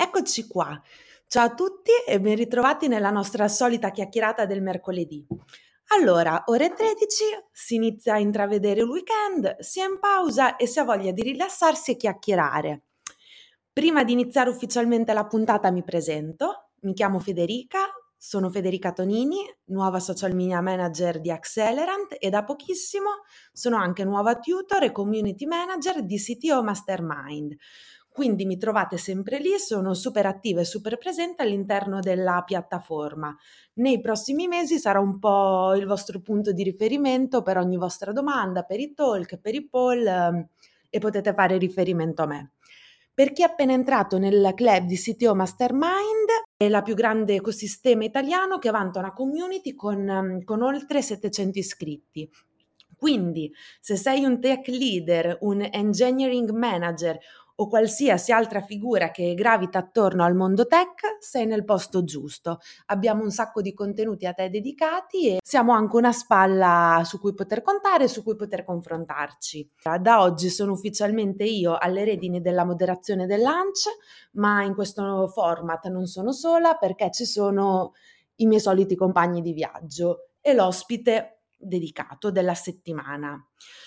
Eccoci qua. Ciao a tutti e ben ritrovati nella nostra solita chiacchierata del mercoledì. Allora, ore 13, si inizia a intravedere il weekend, si è in pausa e si ha voglia di rilassarsi e chiacchierare. Prima di iniziare ufficialmente la puntata mi presento, mi chiamo Federica, sono Federica Tonini, nuova social media manager di Accelerant e da pochissimo sono anche nuova tutor e community manager di CTO Mastermind. Quindi mi trovate sempre lì, sono super attiva e super presente all'interno della piattaforma. Nei prossimi mesi sarò un po' il vostro punto di riferimento per ogni vostra domanda, per i talk, per i poll e potete fare riferimento a me. Per chi è appena entrato nel club di CTO Mastermind, è la più grande ecosistema italiano che vanta una community con oltre 700 iscritti. Quindi se sei un tech leader, un engineering manager o qualsiasi altra figura che gravita attorno al mondo tech, sei nel posto giusto. Abbiamo un sacco di contenuti a te dedicati e siamo anche una spalla su cui poter contare, su cui poter confrontarci. Da oggi sono ufficialmente io alle redini della moderazione del Lunch, ma in questo format non sono sola perché ci sono i miei soliti compagni di viaggio e l'ospite dedicato della settimana.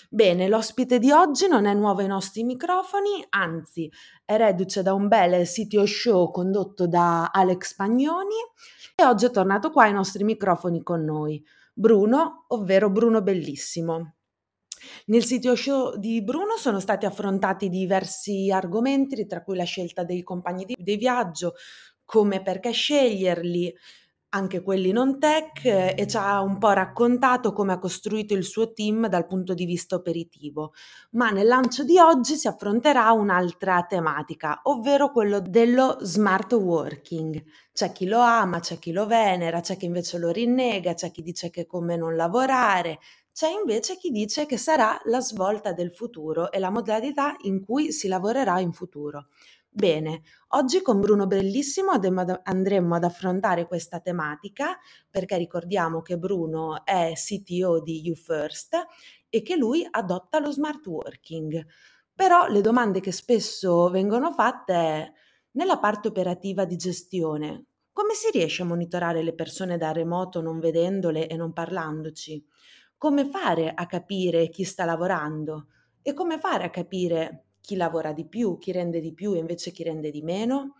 Bene, l'ospite di oggi non è nuovo ai nostri microfoni, anzi è reduce da un bel CTO Show condotto da Alex Pagnoni e oggi è tornato qua ai nostri microfoni con noi, Bruno, ovvero Bruno Bellissimo. Nel CTO Show di Bruno sono stati affrontati diversi argomenti, tra cui la scelta dei compagni di viaggio, come e perché sceglierli, anche quelli non tech, e ci ha un po' raccontato come ha costruito il suo team dal punto di vista operativo. Ma nel lancio di oggi si affronterà un'altra tematica, ovvero quello dello smart working. C'è chi lo ama, c'è chi lo venera, c'è chi invece lo rinnega, c'è chi dice che è come non lavorare, c'è invece chi dice che sarà la svolta del futuro e la modalità in cui si lavorerà in futuro. Bene, oggi con Bruno Bellissimo andremo ad affrontare questa tematica perché ricordiamo che Bruno è CTO di UFirst e che lui adotta lo smart working. Però le domande che spesso vengono fatte è: nella parte operativa di gestione, come si riesce a monitorare le persone da remoto non vedendole e non parlandoci? Come fare a capire chi sta lavorando? E come fare a capire chi lavora di più, chi rende di più e invece chi rende di meno?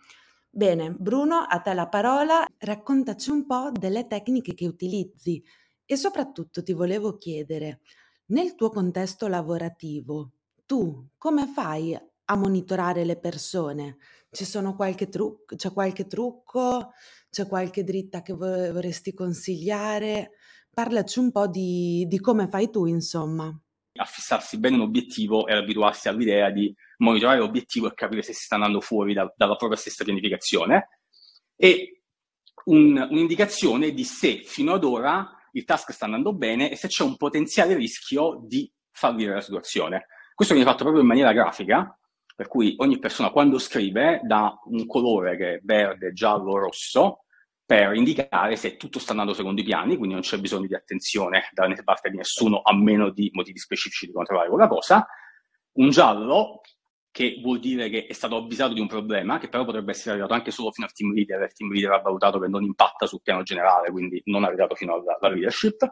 Bene, Bruno, a te la parola, raccontaci un po' delle tecniche che utilizzi e soprattutto ti volevo chiedere, nel tuo contesto lavorativo, tu come fai a monitorare le persone? C'è qualche trucco? C'è qualche dritta che vorresti consigliare? Parlaci un po' di come fai tu, insomma. A fissarsi bene un obiettivo e ad abituarsi all'idea di monitorare l'obiettivo e capire se si sta andando fuori dalla propria stessa pianificazione, e un'indicazione di se fino ad ora il task sta andando bene e se c'è un potenziale rischio di fallire la situazione. Questo viene fatto proprio in maniera grafica, per cui ogni persona quando scrive dà un colore che è verde, giallo, rosso per indicare se tutto sta andando secondo i piani, quindi non c'è bisogno di attenzione da parte di nessuno a meno di motivi specifici di controllare quella cosa. Un giallo che vuol dire che è stato avvisato di un problema, che però potrebbe essere arrivato anche solo fino al team leader, e il team leader ha valutato che non impatta sul piano generale, quindi non è arrivato fino alla leadership.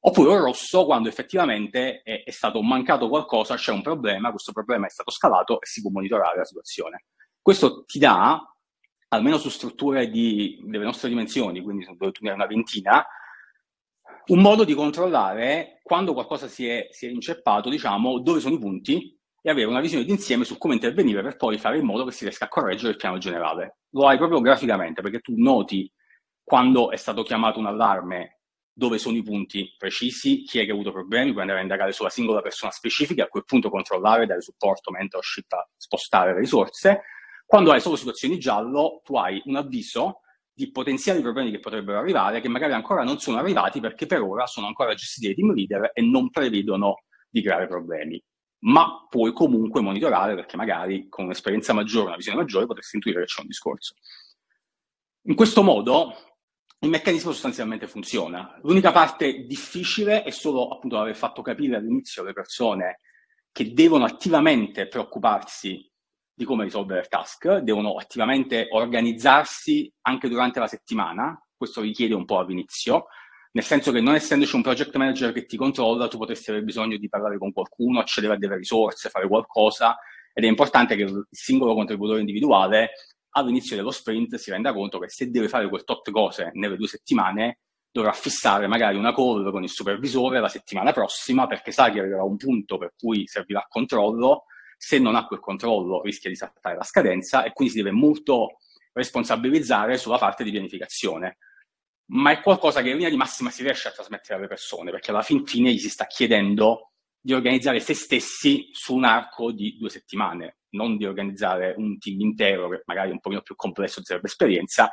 Oppure un rosso quando effettivamente è stato mancato qualcosa, c'è un problema, questo problema è stato scalato e si può monitorare la situazione. Questo ti dà, almeno su strutture delle nostre dimensioni, quindi dove tu ne hai una ventina, un modo di controllare quando qualcosa si è inceppato, diciamo, dove sono i punti e avere una visione d'insieme su come intervenire per poi fare in modo che si riesca a correggere il piano generale. Lo hai proprio graficamente, perché tu noti quando è stato chiamato un allarme, dove sono i punti precisi, chi è che ha avuto problemi, puoi andare a indagare sulla singola persona specifica, a quel punto controllare, dare supporto, mentorship, spostare le risorse. Quando hai solo situazioni giallo, tu hai un avviso di potenziali problemi che potrebbero arrivare, che magari ancora non sono arrivati perché per ora sono ancora gestiti dai team leader e non prevedono di creare problemi. Ma puoi comunque monitorare perché magari con un'esperienza maggiore, una visione maggiore, potresti intuire che c'è un discorso. In questo modo il meccanismo sostanzialmente funziona. L'unica parte difficile è solo appunto aver fatto capire all'inizio alle persone che devono attivamente preoccuparsi di come risolvere il task, devono attivamente organizzarsi anche durante la settimana, questo richiede un po' all'inizio, nel senso che non essendoci un project manager che ti controlla, tu potresti avere bisogno di parlare con qualcuno, accedere a delle risorse, fare qualcosa, ed è importante che il singolo contributore individuale all'inizio dello sprint si renda conto che se deve fare quel tot cose nelle 2 settimane, dovrà fissare magari una call con il supervisore la settimana prossima, perché sa che arriverà un punto per cui servirà controllo. Se non ha quel controllo rischia di saltare la scadenza e quindi si deve molto responsabilizzare sulla parte di pianificazione. Ma è qualcosa che in linea di massima si riesce a trasmettere alle persone, perché alla fin fine gli si sta chiedendo di organizzare se stessi su un arco di 2 settimane, non di organizzare un team intero, che magari è un pochino più complesso, serve esperienza,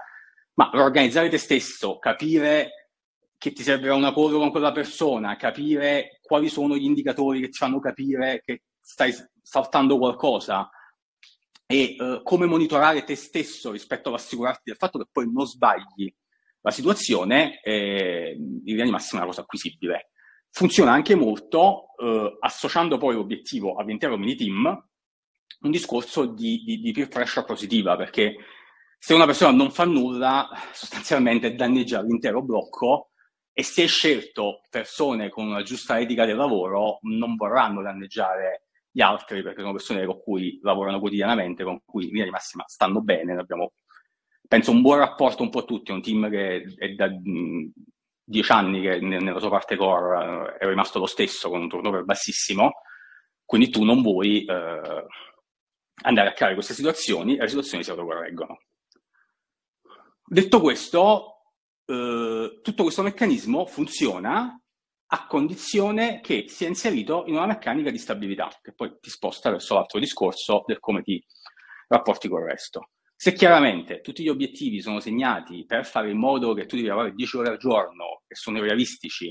ma per organizzare te stesso, capire che ti servirà una call con quella persona, capire quali sono gli indicatori che ti fanno capire che stai saltando qualcosa e come monitorare te stesso rispetto all'assicurarti del fatto che poi non sbagli la situazione, in linea di massima è una cosa acquisibile. Funziona anche molto, associando poi l'obiettivo all'intero mini team, un discorso di peer pressure positiva, perché se una persona non fa nulla sostanzialmente danneggia l'intero blocco, e se hai scelto persone con una giusta etica del lavoro non vorranno danneggiare gli altri, perché sono persone con cui lavorano quotidianamente, con cui in linea di massima stanno bene. Abbiamo, penso, un buon rapporto un po' tutti, è un team che è da 10 anni che nella sua parte core è rimasto lo stesso, con un turnover bassissimo, quindi tu non vuoi andare a creare queste situazioni e le situazioni si autocorreggono. Detto questo, tutto questo meccanismo funziona a condizione che sia inserito in una meccanica di stabilità, che poi ti sposta verso l'altro discorso del come ti rapporti con il resto. Se chiaramente tutti gli obiettivi sono segnati per fare in modo che tu devi lavorare 10 ore al giorno, che sono realistici,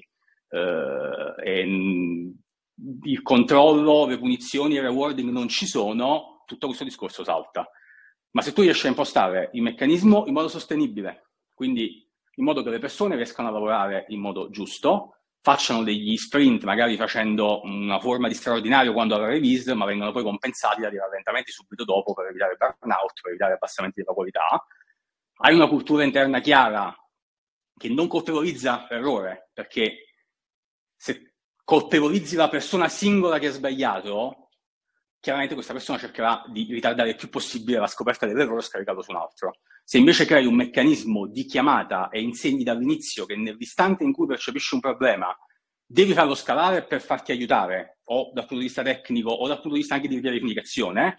e il controllo, le punizioni e il rewarding non ci sono, tutto questo discorso salta. Ma se tu riesci a impostare il meccanismo in modo sostenibile, quindi in modo che le persone riescano a lavorare in modo giusto, facciano degli sprint magari facendo una forma di straordinario quando alla release, ma vengono poi compensati dai rallentamenti subito dopo per evitare burnout, per evitare abbassamenti della qualità, hai una cultura interna chiara che non colpevolizza l'errore, perché se colpevolizzi la persona singola che ha sbagliato, chiaramente questa persona cercherà di ritardare il più possibile la scoperta dell'errore scaricato su un altro. Se invece crei un meccanismo di chiamata e insegni dall'inizio che nell'istante in cui percepisci un problema devi farlo scalare per farti aiutare, o dal punto di vista tecnico o dal punto di vista anche di pianificazione,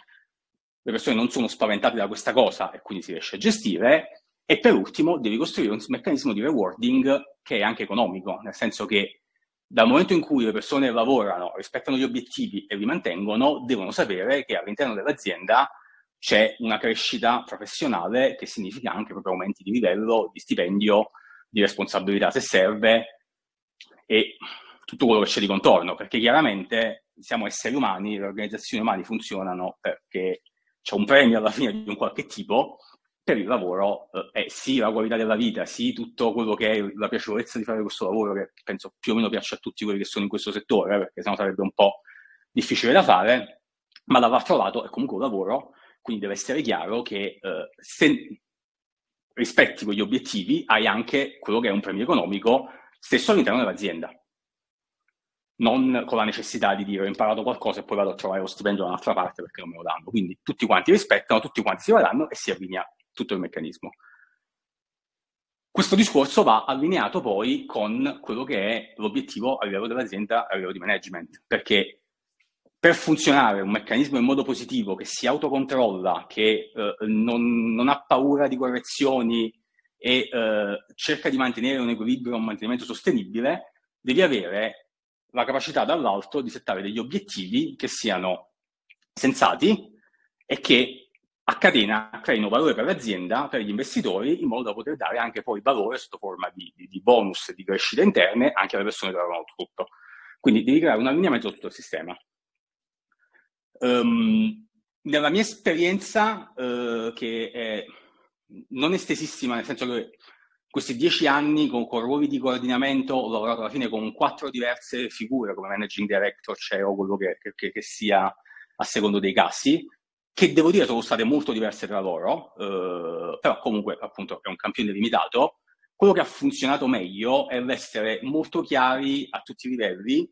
le persone non sono spaventate da questa cosa e quindi si riesce a gestire. E per ultimo devi costruire un meccanismo di rewarding che è anche economico, nel senso che dal momento in cui le persone lavorano, rispettano gli obiettivi e li mantengono, devono sapere che all'interno dell'azienda c'è una crescita professionale che significa anche proprio aumenti di livello, di stipendio, di responsabilità se serve e tutto quello che c'è di contorno, perché chiaramente siamo esseri umani, le organizzazioni umane funzionano perché c'è un premio alla fine di un qualche tipo per il lavoro, sì la qualità della vita, sì tutto quello che è la piacevolezza di fare questo lavoro, che penso più o meno piaccia a tutti quelli che sono in questo settore, perché sennò sarebbe un po' difficile da fare, ma dall'altro lato è comunque un lavoro, quindi deve essere chiaro che se rispetti quegli obiettivi hai anche quello che è un premio economico stesso all'interno dell'azienda, non con la necessità di dire ho imparato qualcosa e poi vado a trovare lo stipendio da un'altra parte perché non me lo danno. Quindi tutti quanti rispettano, tutti quanti si guadagnano e si avvinia tutto il meccanismo. Questo discorso va allineato poi con quello che è l'obiettivo a livello dell'azienda, a livello di management, perché per funzionare un meccanismo in modo positivo, che si autocontrolla, che non ha paura di correzioni e cerca di mantenere un equilibrio, un mantenimento sostenibile, devi avere la capacità dall'alto di settare degli obiettivi che siano sensati e che a catena creino valore per l'azienda, per gli investitori, in modo da poter dare anche poi valore sotto forma di bonus, di crescite interne, anche alle persone che lavorano tutto. Quindi devi creare un allineamento a tutto il sistema. Nella mia esperienza, che è non estesissima, nel senso che questi 10 anni con ruoli di coordinamento ho lavorato alla fine con 4 diverse figure, come managing director, CEO, quello che sia a secondo dei casi, che devo dire sono state molto diverse tra loro, però comunque appunto è un campione limitato. Quello che ha funzionato meglio è l'essere molto chiari a tutti i livelli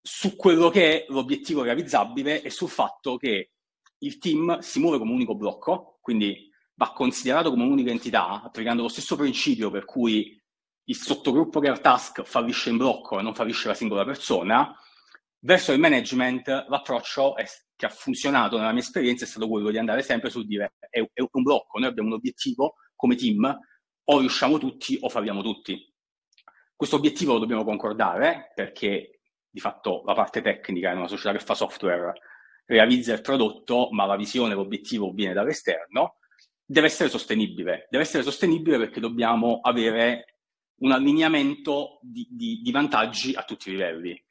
su quello che è l'obiettivo realizzabile e sul fatto che il team si muove come un unico blocco, quindi va considerato come un'unica entità, applicando lo stesso principio per cui il sottogruppo care task fallisce in blocco e non fallisce la singola persona. Verso il management l'approccio che ha funzionato nella mia esperienza è stato quello di andare sempre sul dire è un blocco, noi abbiamo un obiettivo come team, o riusciamo tutti o falliamo tutti. Questo obiettivo lo dobbiamo concordare perché di fatto la parte tecnica in una società che fa software realizza il prodotto, ma la visione, l'obiettivo viene dall'esterno, deve essere sostenibile perché dobbiamo avere un allineamento di vantaggi a tutti i livelli.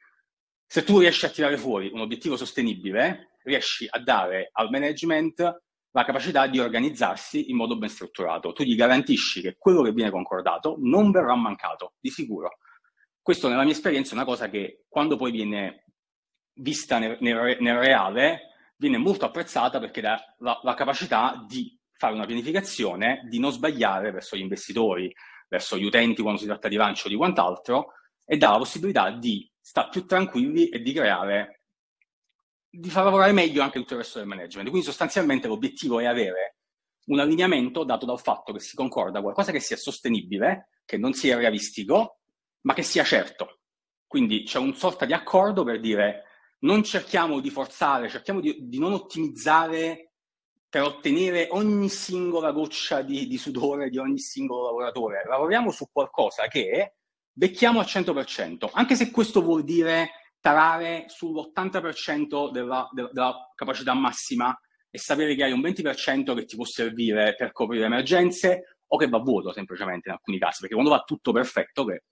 Se tu riesci a tirare fuori un obiettivo sostenibile, riesci a dare al management la capacità di organizzarsi in modo ben strutturato. Tu gli garantisci che quello che viene concordato non verrà mancato, di sicuro. Questo nella mia esperienza è una cosa che quando poi viene vista nel reale viene molto apprezzata perché dà la capacità di fare una pianificazione, di non sbagliare verso gli investitori, verso gli utenti quando si tratta di lancio o di quant'altro, e dà la possibilità di sta più tranquilli e di creare, di far lavorare meglio anche tutto il resto del management. Quindi sostanzialmente l'obiettivo è avere un allineamento dato dal fatto che si concorda qualcosa che sia sostenibile, che non sia realistico, ma che sia certo. Quindi c'è un sorta di accordo per dire non cerchiamo di forzare, cerchiamo di non ottimizzare per ottenere ogni singola goccia di sudore di ogni singolo lavoratore. Lavoriamo su qualcosa che becchiamo al 100%, anche se questo vuol dire tarare sull'80% della capacità massima e sapere che hai un 20% che ti può servire per coprire emergenze o che va vuoto semplicemente in alcuni casi, perché quando va tutto perfetto, che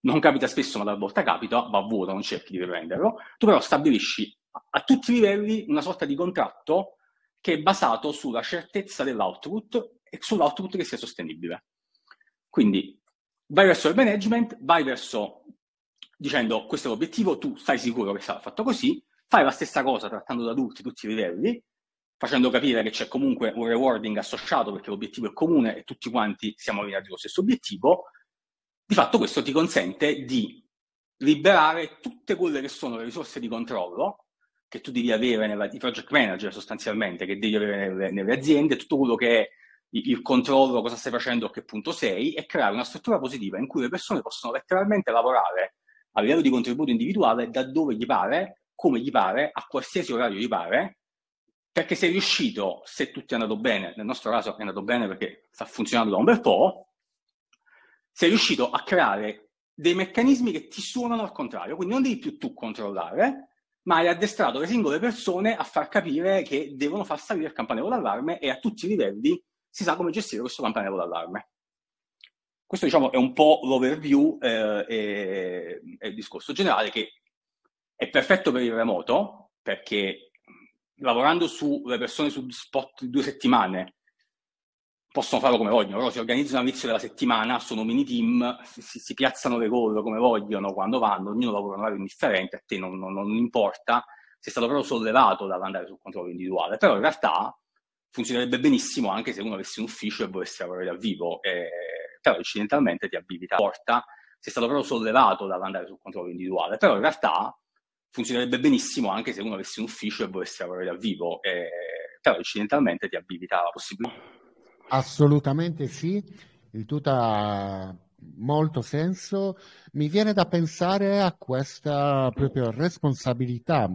non capita spesso ma talvolta capita, va vuoto, non cerchi di riprenderlo, tu però stabilisci a tutti i livelli una sorta di contratto che è basato sulla certezza dell'output e sull'output che sia sostenibile. Quindi vai verso il management, vai verso dicendo questo è l'obiettivo, tu stai sicuro che sarà fatto così, fai la stessa cosa trattando da adulti tutti i livelli, facendo capire che c'è comunque un rewarding associato perché l'obiettivo è comune e tutti quanti siamo allineati allo stesso obiettivo. Di fatto questo ti consente di liberare tutte quelle che sono le risorse di controllo che tu devi avere i project manager sostanzialmente, che devi avere nelle aziende, tutto quello che è il controllo, cosa stai facendo, a che punto sei, e creare una struttura positiva in cui le persone possono letteralmente lavorare a livello di contributo individuale da dove gli pare, come gli pare, a qualsiasi orario gli pare, perché sei riuscito, se tutto è andato bene, nel nostro caso è andato bene perché sta funzionando da un bel po', sei riuscito a creare dei meccanismi che ti suonano al contrario, quindi non devi più tu controllare, ma hai addestrato le singole persone a far capire che devono far salire il campanello d'allarme e a tutti i livelli si sa come gestire questo campanello d'allarme. Questo, diciamo, è un po' l'overview e il discorso generale, che è perfetto per il remoto, perché lavorando sulle persone su spot di 2 settimane possono farlo come vogliono, loro si organizzano all'inizio della settimana, sono mini team, si piazzano le call come vogliono, quando vanno, ognuno lavora in un orario indifferente, a te non importa, sei stato proprio sollevato dall'andare sul controllo individuale, però in realtà funzionerebbe benissimo anche se uno avesse un ufficio e volesse lavorare dal vivo, però incidentalmente ti abilita la porta, sei stato proprio sollevato dall'andare sul controllo individuale, però in realtà funzionerebbe benissimo anche se uno avesse un ufficio e volesse lavorare dal vivo, però incidentalmente ti abilita la possibilità. Assolutamente sì, il tutto ha molto senso, mi viene da pensare a questa proprio responsabilità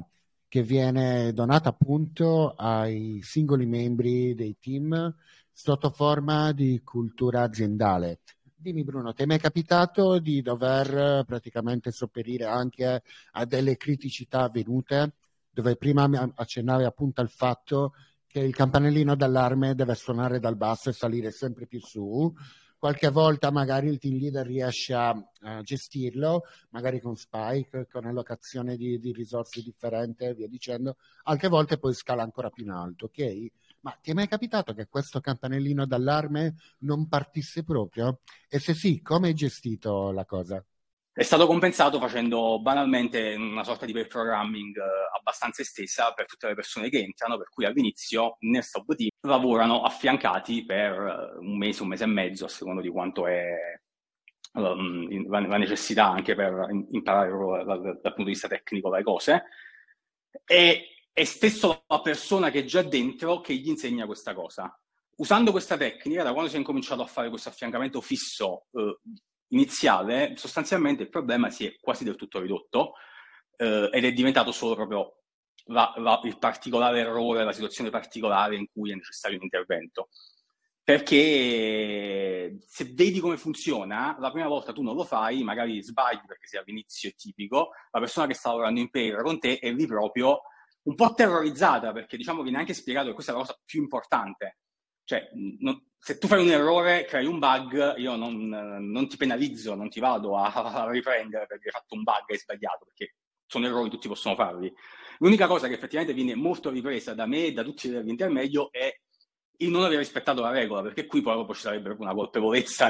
che viene donata appunto ai singoli membri dei team sotto forma di cultura aziendale. Dimmi Bruno, ti è mai capitato di dover praticamente sopperire anche a delle criticità avvenute, dove prima accennavi appunto al fatto che il campanellino d'allarme deve suonare dal basso e salire sempre più su? Qualche volta magari il team leader riesce a gestirlo, magari con spike, con allocazione di risorse differente e via dicendo, altre volte poi scala ancora più in alto, ok? Ma ti è mai capitato che questo campanellino d'allarme non partisse proprio? E se sì, come hai gestito la cosa? È stato compensato facendo banalmente una sorta di pair programming abbastanza estesa per tutte le persone che entrano, per cui all'inizio nel sub team lavorano affiancati per un mese e mezzo, a seconda di quanto è la necessità anche per imparare dal punto di vista tecnico le cose, e è stesso la persona che è già dentro che gli insegna questa cosa. Usando questa tecnica, da quando si è incominciato a fare questo affiancamento fisso iniziale, sostanzialmente il problema si è quasi del tutto ridotto ed è diventato solo proprio il particolare errore, la situazione particolare in cui è necessario un intervento. Perché se vedi come funziona, la prima volta tu non lo fai, magari sbagli perché sei all'inizio, è tipico, la persona che sta lavorando in pair con te è lì proprio un po' terrorizzata, perché diciamo viene anche spiegato che questa è la cosa più importante. Cioè, se tu fai un errore, crei un bug, io non ti penalizzo, non ti vado a riprendere perché hai fatto un bug e hai sbagliato, perché sono errori, tutti possono farli. L'unica cosa che effettivamente viene molto ripresa da me e da tutti dell'intermedio è il non aver rispettato la regola, perché qui poi ci sarebbe una colpevolezza,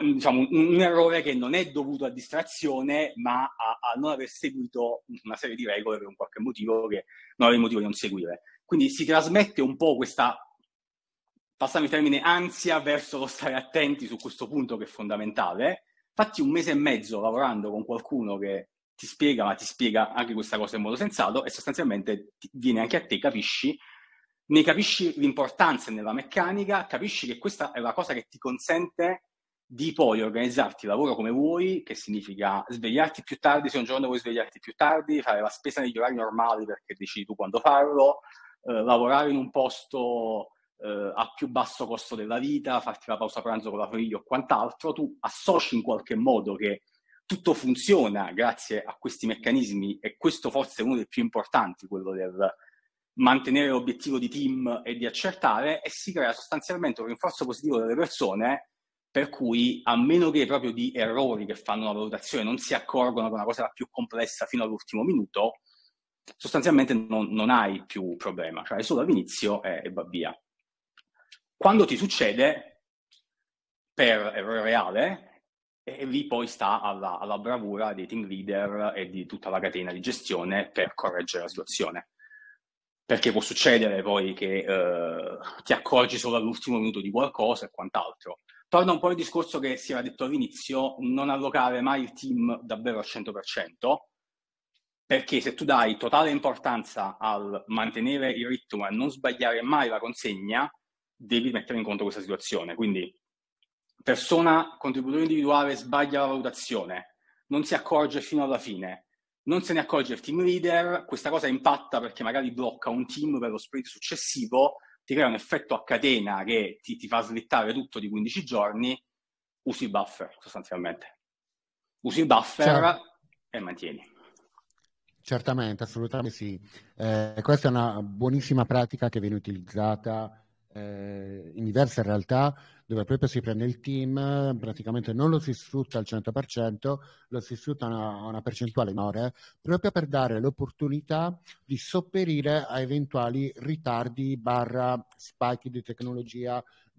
diciamo, un errore che non è dovuto a distrazione, ma a non aver seguito una serie di regole per un qualche motivo che non avevi motivo di non seguire. Quindi si trasmette un po' questa, passami il termine, ansia verso lo stare attenti su questo punto che è fondamentale. Fatti un mese e mezzo lavorando con qualcuno che ti spiega, ma ti spiega anche questa cosa in modo sensato, e sostanzialmente viene anche a te, capisci, ne capisci l'importanza nella meccanica, capisci che questa è la cosa che ti consente di poi organizzarti il lavoro come vuoi, che significa svegliarti più tardi, se un giorno vuoi svegliarti più tardi, fare la spesa negli orari normali perché decidi tu quando farlo, lavorare in un posto a più basso costo della vita, farti la pausa pranzo con la famiglia o quant'altro. Tu associ in qualche modo che tutto funziona grazie a questi meccanismi, e questo forse è uno dei più importanti, quello del mantenere l'obiettivo di team e di accertare, e si crea sostanzialmente un rinforzo positivo delle persone, per cui a meno che proprio di errori che fanno una valutazione non si accorgono che una cosa è la più complessa fino all'ultimo minuto, sostanzialmente non hai più problema, cioè solo all'inizio e va via. Quando ti succede per errore reale, e lì poi sta alla bravura dei team leader e di tutta la catena di gestione per correggere la situazione, perché può succedere poi che ti accorgi solo all'ultimo minuto di qualcosa e quant'altro. Torna un po' il discorso che si era detto all'inizio: non allocare mai il team davvero al 100%, perché se tu dai totale importanza al mantenere il ritmo e non sbagliare mai la consegna, devi mettere in conto questa situazione. Quindi persona, contributore individuale, sbaglia la valutazione, non si accorge fino alla fine, non se ne accorge il team leader, questa cosa impatta perché magari blocca un team per lo sprint successivo, ti crea un effetto a catena che ti fa slittare tutto di 15 giorni, usi il buffer sostanzialmente. Usi il buffer e mantieni. Certamente, assolutamente sì. Questa è una buonissima pratica che viene utilizzata in diverse realtà, dove proprio si prende il team, praticamente non lo si sfrutta al 100%, lo si sfrutta a una percentuale minore, proprio per dare l'opportunità di sopperire a eventuali ritardi, / spike di tecnologia, /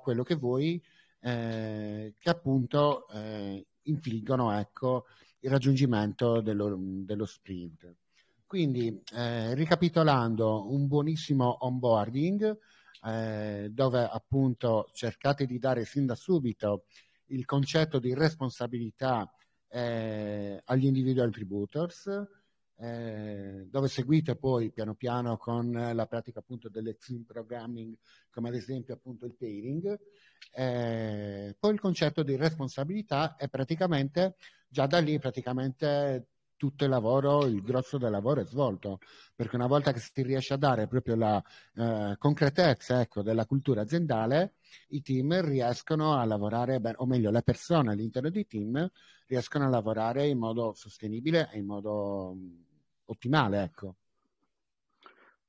quello che vuoi, che appunto infliggono, ecco, il raggiungimento dello sprint. Quindi ricapitolando, un buonissimo onboarding dove appunto cercate di dare sin da subito il concetto di responsabilità agli individual contributors, dove seguite poi piano piano con la pratica appunto del team programming, come ad esempio appunto il pairing, poi il concetto di responsabilità è praticamente già da lì tutto il lavoro, il grosso del lavoro è svolto, perché una volta che si riesce a dare proprio la concretezza, ecco, della cultura aziendale, i team riescono a lavorare, o meglio le persone all'interno dei team riescono a lavorare in modo sostenibile e in modo ottimale, ecco.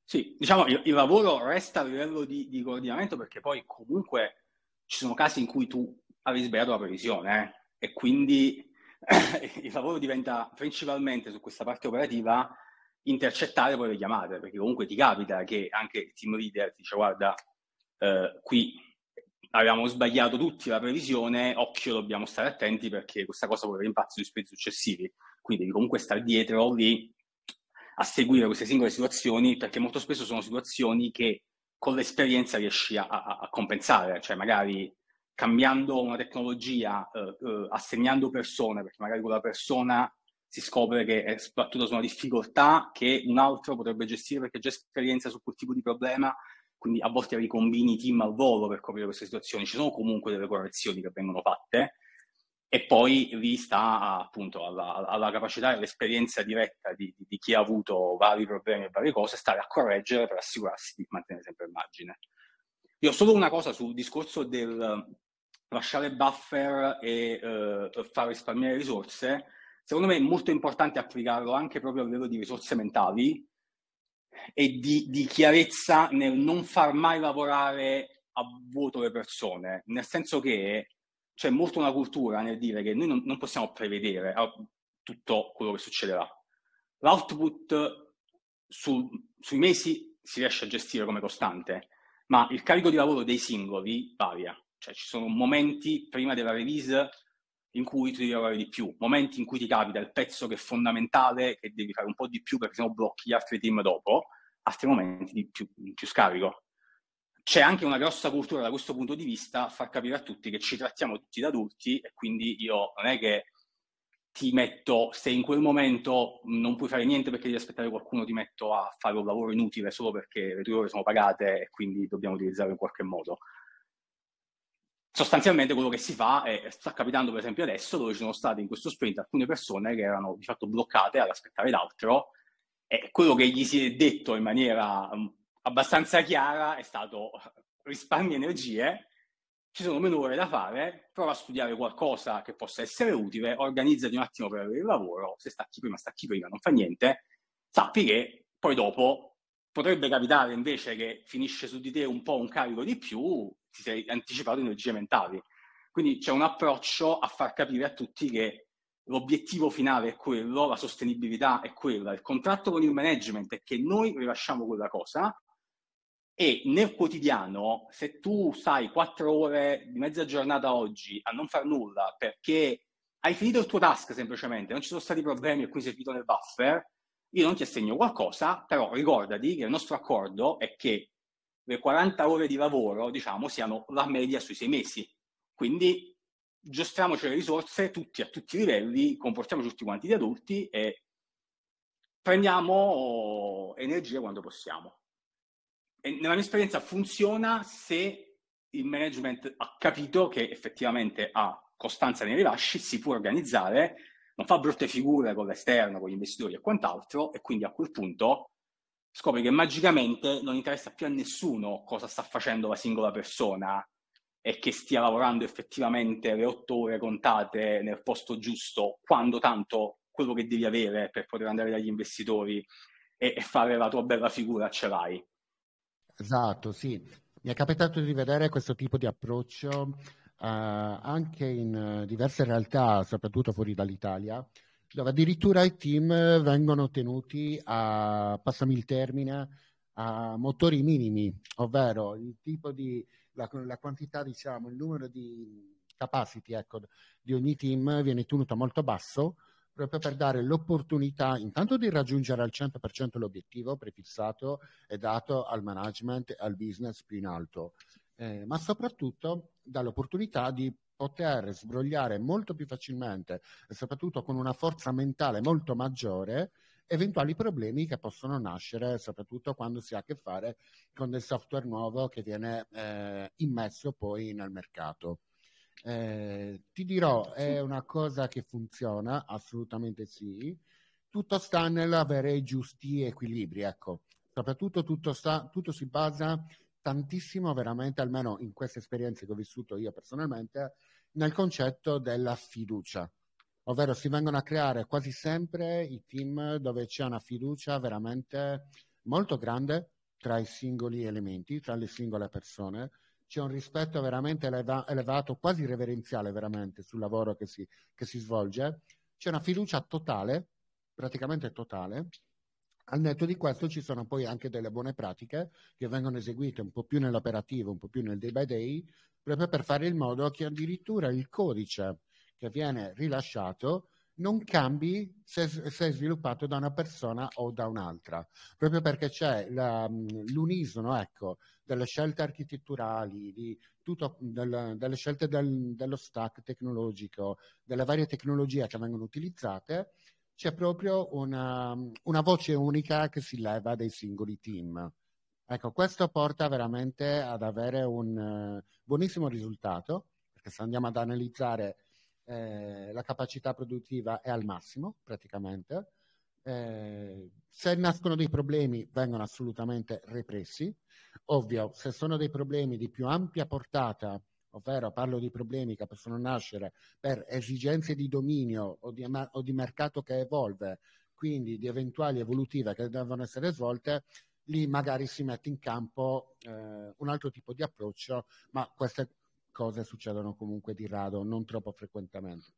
Sì, diciamo il lavoro resta a livello di coordinamento, perché poi comunque ci sono casi in cui tu avevi sbagliato la previsione e quindi il lavoro diventa principalmente su questa parte operativa, intercettare poi le chiamate, perché comunque ti capita che anche il team leader ti dice: guarda, qui avevamo sbagliato tutti la previsione, occhio, dobbiamo stare attenti perché questa cosa può avere impatto sui periodi successivi, quindi devi comunque stare dietro lì a seguire queste singole situazioni, perché molto spesso sono situazioni che con l'esperienza riesci a compensare, cioè magari cambiando una tecnologia, assegnando persone, perché magari quella persona si scopre che è sbattuta su una difficoltà che un altro potrebbe gestire perché ha già esperienza su quel tipo di problema, quindi a volte ricombini i team al volo per coprire queste situazioni. Ci sono comunque delle correzioni che vengono fatte e poi lì sta appunto alla capacità e all'esperienza diretta di chi ha avuto vari problemi e varie cose, stare a correggere per assicurarsi di mantenere sempre il margine. Io ho solo una cosa sul discorso del lasciare buffer e far risparmiare risorse. Secondo me è molto importante applicarlo anche proprio a livello di risorse mentali e di chiarezza nel non far mai lavorare a vuoto le persone, nel senso che c'è molto una cultura nel dire che noi non possiamo prevedere tutto quello che succederà. L'output sui mesi si riesce a gestire come costante, ma il carico di lavoro dei singoli varia. Cioè ci sono momenti prima della release in cui tu devi lavorare di più, momenti in cui ti capita il pezzo che è fondamentale, che devi fare un po' di più perché sennò blocchi gli altri team dopo, altri momenti di più scarico. C'è anche una grossa cultura da questo punto di vista, far capire a tutti che ci trattiamo tutti da adulti e quindi io non è che ti metto, se in quel momento non puoi fare niente perché devi aspettare qualcuno, ti metto a fare un lavoro inutile solo perché le tue ore sono pagate e quindi dobbiamo utilizzarlo in qualche modo. Sostanzialmente quello che si fa è, sta capitando per esempio adesso, dove ci sono state in questo sprint alcune persone che erano di fatto bloccate ad aspettare l'altro, e quello che gli si è detto in maniera abbastanza chiara è stato: risparmi energie, ci sono meno ore da fare, prova a studiare qualcosa che possa essere utile, organizzati un attimo per avere il lavoro, se stacchi prima, non fa niente, sappi che poi dopo potrebbe capitare invece che finisce su di te un po' un carico di più, ti sei anticipato energie mentali. Quindi c'è un approccio a far capire a tutti che l'obiettivo finale è quello, la sostenibilità è quella, il contratto con il management è che noi rilasciamo quella cosa, e nel quotidiano se tu stai 4 ore di mezza giornata oggi a non far nulla perché hai finito il tuo task semplicemente, non ci sono stati problemi e quindi sei finito nel buffer, io non ti assegno qualcosa, però ricordati che il nostro accordo è che le 40 ore di lavoro, diciamo, siano la media sui 6 mesi. Quindi giostriamoci le risorse tutti a tutti i livelli, comportiamoci tutti quanti di adulti e prendiamo energia quando possiamo. E nella mia esperienza funziona se il management ha capito che effettivamente ha costanza nei rilasci, si può organizzare, non fa brutte figure con l'esterno, con gli investitori e quant'altro, e quindi a quel punto scopri che magicamente non interessa più a nessuno cosa sta facendo la singola persona e che stia lavorando effettivamente le 8 ore contate nel posto giusto, quando tanto quello che devi avere per poter andare dagli investitori e fare la tua bella figura ce l'hai. Esatto, sì. Mi è capitato di vedere questo tipo di approccio anche in diverse realtà, soprattutto fuori dall'Italia, dove addirittura i team vengono tenuti a, passami il termine, a motori minimi, ovvero il tipo di, la quantità, diciamo, il numero di capacity, ecco, di ogni team viene tenuto molto basso, proprio per dare l'opportunità intanto di raggiungere al 100% l'obiettivo prefissato e dato al management e al business più in alto, ma soprattutto dà l'opportunità di poter sbrogliare molto più facilmente e soprattutto con una forza mentale molto maggiore eventuali problemi che possono nascere, soprattutto quando si ha a che fare con del software nuovo che viene immesso poi nel mercato. Ti dirò, è una cosa che funziona, assolutamente sì. Tutto sta nell'avere i giusti equilibri, ecco. Soprattutto tutto si basa tantissimo, veramente, almeno in queste esperienze che ho vissuto io personalmente, nel concetto della fiducia, ovvero si vengono a creare quasi sempre i team dove c'è una fiducia veramente molto grande tra i singoli elementi, tra le singole persone, c'è un rispetto veramente elevato, quasi reverenziale veramente sul lavoro che si svolge, c'è una fiducia totale, praticamente totale, Al netto di questo ci sono poi anche delle buone pratiche che vengono eseguite un po' più nell'operativo, un po' più nel day by day, proprio per fare in modo che addirittura il codice che viene rilasciato non cambi se è sviluppato da una persona o da un'altra, proprio perché c'è l'unisono, ecco, delle scelte architetturali, di tutto, delle scelte dello stack tecnologico, delle varie tecnologie che vengono utilizzate. C'è proprio una voce unica che si leva dai singoli team. Ecco, questo porta veramente ad avere un buonissimo risultato, perché se andiamo ad analizzare la capacità produttiva è al massimo praticamente, se nascono dei problemi vengono assolutamente repressi. Ovvio, se sono dei problemi di più ampia portata, ovvero parlo di problemi che possono nascere per esigenze di dominio o di mercato che evolve, quindi di eventuali evolutive che devono essere svolte, lì magari si mette in campo un altro tipo di approccio, ma queste cose succedono comunque di rado, non troppo frequentemente.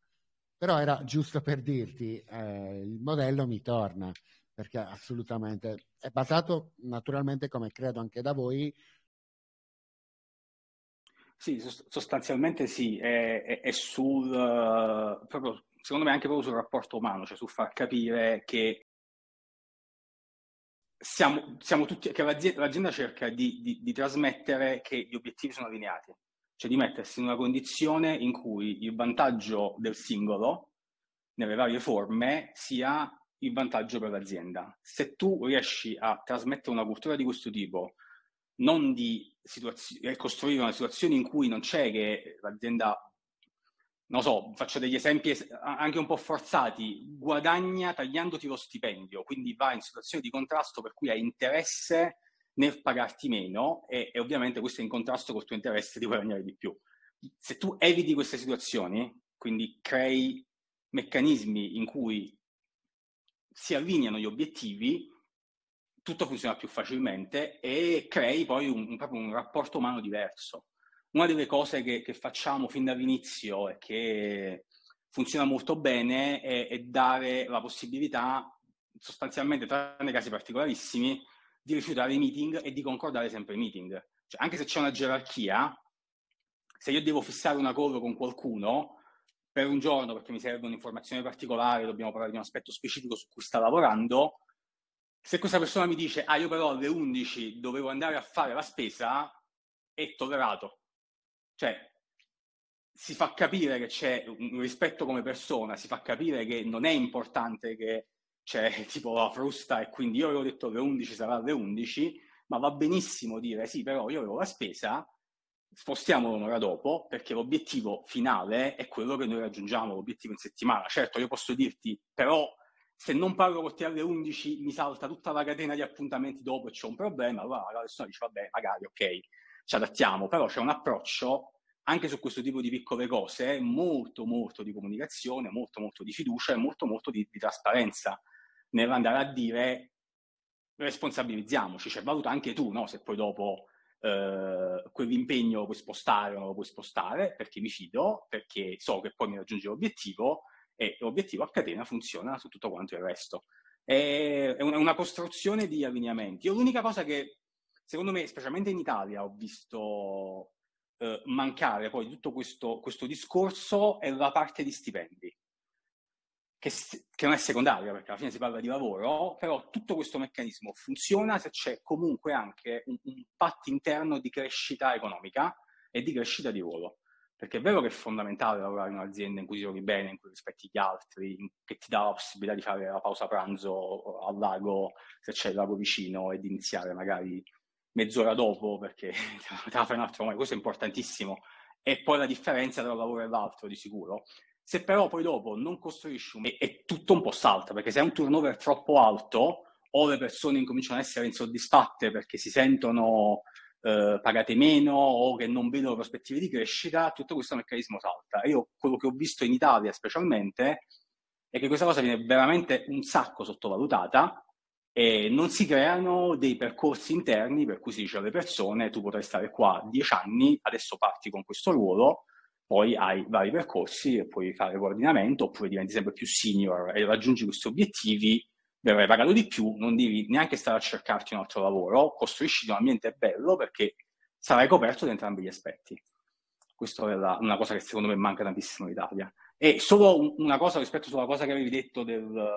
Però era giusto per dirti, il modello mi torna, perché assolutamente è basato naturalmente, come credo anche da voi. Sì, sostanzialmente sì, è sul, proprio, secondo me anche proprio sul rapporto umano, cioè su far capire che siamo tutti, che l'azienda cerca di trasmettere che gli obiettivi sono allineati. Cioè di mettersi in una condizione in cui il vantaggio del singolo, nelle varie forme, sia il vantaggio per l'azienda. Se tu riesci a trasmettere una cultura di questo tipo, non di costruire una situazione in cui non c'è che l'azienda, non so, faccio degli esempi anche un po' forzati, guadagna tagliandoti lo stipendio, quindi va in situazione di contrasto per cui hai interesse nel pagarti meno e ovviamente questo è in contrasto col tuo interesse di guadagnare di più. Se tu eviti queste situazioni, quindi crei meccanismi in cui si allineano gli obiettivi, tutto funziona più facilmente e crei poi proprio un rapporto umano diverso. Una delle cose che facciamo fin dall'inizio e che funziona molto bene è dare la possibilità, sostanzialmente tranne casi particolarissimi, di rifiutare i meeting e di concordare sempre i meeting. Cioè, anche se c'è una gerarchia, se io devo fissare una call con qualcuno per un giorno perché mi serve un'informazione particolare, dobbiamo parlare di un aspetto specifico su cui sta lavorando, se questa persona mi dice io però alle 11 dovevo andare a fare la spesa, è tollerato. Cioè, si fa capire che c'è un rispetto come persona, si fa capire che non è importante che c'è tipo la frusta e quindi io avevo detto che 11 sarà alle 11, ma va benissimo dire sì, però io avevo la spesa, spostiamolo un'ora dopo, perché l'obiettivo finale è quello che noi raggiungiamo, l'obiettivo in settimana. Certo, io posso dirti, però se non parlo con te alle 11 mi salta tutta la catena di appuntamenti dopo e c'è un problema, allora la persona dice vabbè, magari, ok, ci adattiamo, però c'è un approccio anche su questo tipo di piccole cose, molto molto di comunicazione, molto molto di fiducia e molto molto di trasparenza. Nell'andare a dire responsabilizziamoci, cioè valuta anche tu, no? Se poi dopo quell'impegno lo puoi spostare o non lo puoi spostare, perché mi fido, perché so che poi mi raggiunge l'obiettivo e l'obiettivo a catena funziona su tutto quanto il resto. È una costruzione di allineamenti. Io l'unica cosa che, secondo me, specialmente in Italia, ho visto mancare poi di tutto questo discorso è la parte di stipendi. Che non è secondaria, perché alla fine si parla di lavoro, però tutto questo meccanismo funziona se c'è comunque anche un patto interno di crescita economica e di crescita di ruolo. Perché è vero che è fondamentale lavorare in un'azienda in cui ti trovi bene, in cui rispetti gli altri, che ti dà la possibilità di fare la pausa pranzo al lago, se c'è il lago vicino, e di iniziare magari mezz'ora dopo, perché te la fai un altro, ma questo è importantissimo. E poi la differenza tra un lavoro e l'altro, di sicuro. Se però poi dopo non costruisci e tutto un po' salta, perché se è un turnover troppo alto o le persone incominciano ad essere insoddisfatte perché si sentono pagate meno o che non vedono prospettive di crescita, tutto questo meccanismo salta. Io quello che ho visto in Italia specialmente è che questa cosa viene veramente un sacco sottovalutata e non si creano dei percorsi interni per cui si dice alle persone tu potrai stare qua 10 anni, adesso parti con questo ruolo, poi hai vari percorsi e puoi fare coordinamento oppure diventi sempre più senior e raggiungi questi obiettivi verrai pagato di più, non devi neanche stare a cercarti un altro lavoro, costruisci un ambiente bello perché sarai coperto da entrambi gli aspetti. Questa è una cosa che secondo me manca tantissimo in Italia. E solo una cosa rispetto sulla cosa che avevi detto della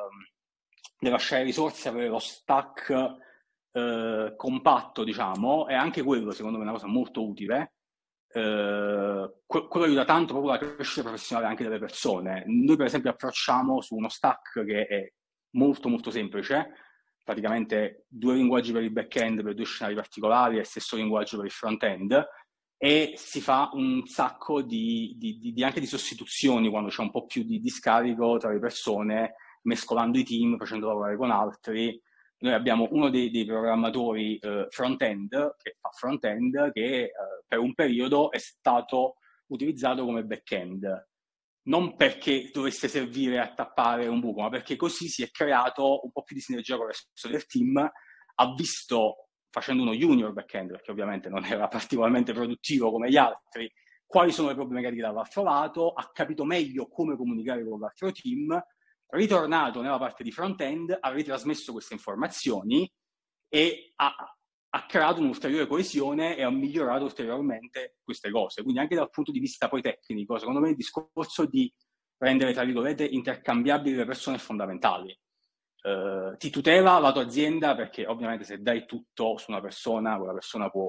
share risorse, avere lo stack compatto, diciamo, è anche quello secondo me una cosa molto utile. Quello aiuta tanto proprio alla crescita professionale anche delle persone. Noi per esempio approcciamo su uno stack che è molto molto semplice, praticamente 2 linguaggi per il back-end per 2 scenari particolari e stesso linguaggio per il front-end, e si fa un sacco di sostituzioni quando c'è un po' più di discarico tra le persone, mescolando i team, facendo lavorare con altri. Noi abbiamo uno dei programmatori front-end, che fa front-end, che per un periodo è stato utilizzato come back-end. Non perché dovesse servire a tappare un buco, ma perché così si è creato un po' più di sinergia con il resto del team. Ha visto, facendo uno junior back-end, perché ovviamente non era particolarmente produttivo come gli altri, quali sono le problematiche dall'altro lato, ha capito meglio come comunicare con l'altro team, ritornato nella parte di front-end, ha ritrasmesso queste informazioni e ha creato un'ulteriore coesione e ha migliorato ulteriormente queste cose. Quindi anche dal punto di vista poi tecnico, secondo me il discorso di rendere, tra virgolette, intercambiabili le persone è fondamentale. Ti tutela la tua azienda perché ovviamente se dai tutto su una persona, quella persona può,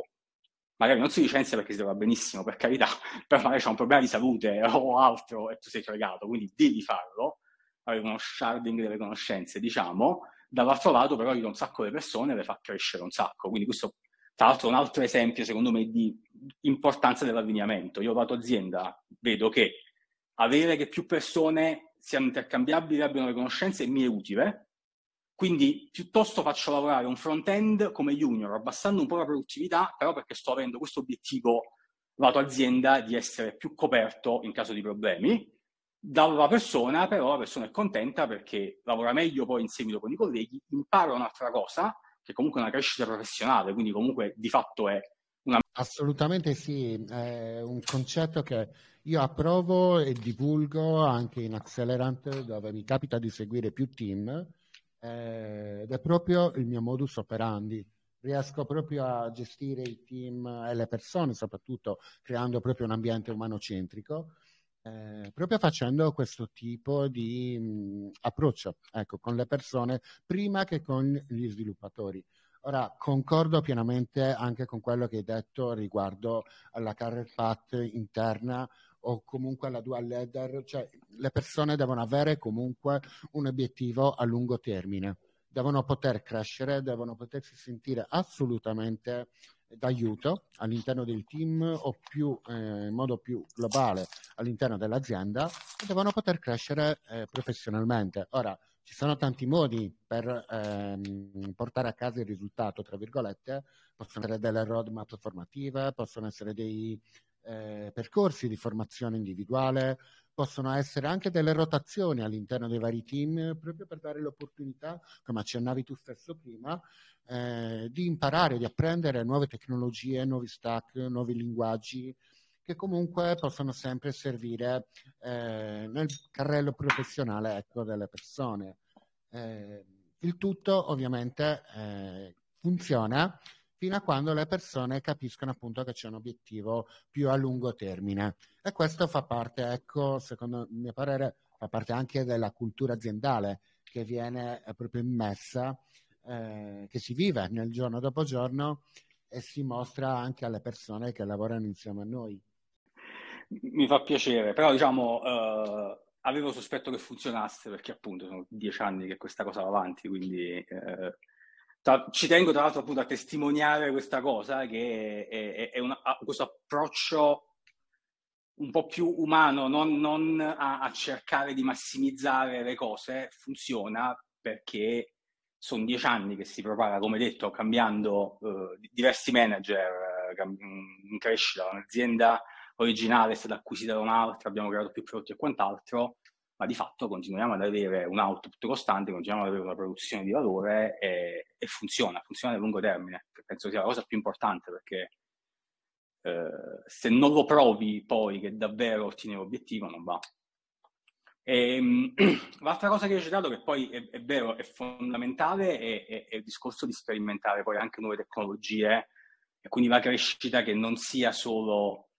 magari non si licenzia perché si trova benissimo, per carità, però magari c'è un problema di salute o altro e tu sei fregato, quindi devi farlo, avere uno sharding delle conoscenze, diciamo. Dall'altro lato però aiuta un sacco le persone e le fa crescere un sacco, quindi questo tra l'altro è un altro esempio secondo me di importanza dell'allineamento. Io vado azienda, vedo che avere che più persone siano intercambiabili, abbiano le conoscenze mi è utile, quindi piuttosto faccio lavorare un front-end come junior, abbassando un po' la produttività, però perché sto avendo questo obiettivo lato azienda di essere più coperto in caso di problemi. Dalla persona, però la persona è contenta perché lavora meglio poi in seguito con i colleghi, impara un'altra cosa che comunque è una crescita professionale, quindi comunque di fatto è una... Assolutamente sì, è un concetto che io approvo e divulgo anche in Accelerant, dove mi capita di seguire più team, ed è proprio il mio modus operandi. Riesco proprio a gestire i team e le persone, soprattutto creando proprio un ambiente umanocentrico, proprio facendo questo tipo di approccio, ecco, con le persone prima che con gli sviluppatori. Ora concordo pienamente anche con quello che hai detto riguardo alla career path interna o comunque alla dual ladder, cioè le persone devono avere comunque un obiettivo a lungo termine, devono poter crescere, devono potersi sentire assolutamente d'aiuto all'interno del team o più in modo più globale all'interno dell'azienda, e devono poter crescere professionalmente. Ora ci sono tanti modi per portare a casa il risultato, tra virgolette, possono essere delle roadmap formative, possono essere dei percorsi di formazione individuale, possono essere anche delle rotazioni all'interno dei vari team, proprio per dare l'opportunità, come accennavi tu stesso prima, di imparare, di apprendere nuove tecnologie, nuovi stack, nuovi linguaggi, che comunque possono sempre servire nel carrello professionale, ecco, delle persone. Il tutto ovviamente funziona fino a quando le persone capiscono appunto che c'è un obiettivo più a lungo termine. E questo fa parte, ecco, secondo il mio parere, fa parte anche della cultura aziendale che viene proprio immersa, che si vive nel giorno dopo giorno e si mostra anche alle persone che lavorano insieme a noi. Mi fa piacere, però diciamo avevo sospetto che funzionasse perché appunto sono 10 anni che questa cosa va avanti, quindi... ci tengo tra l'altro appunto a testimoniare questa cosa, che è questo approccio un po' più umano, non a cercare di massimizzare le cose, funziona perché sono 10 anni che si prepara, come detto, cambiando diversi manager in crescita. Un'azienda originale è stata acquisita da un'altra, abbiamo creato più prodotti e quant'altro, ma di fatto continuiamo ad avere un output costante, continuiamo ad avere una produzione di valore e funziona a lungo termine, che penso sia la cosa più importante, perché se non lo provi poi che davvero ottieni l'obiettivo non va. L'altra cosa che ho citato, che poi è vero, è fondamentale, è il discorso di sperimentare poi anche nuove tecnologie, e quindi la crescita che non sia solo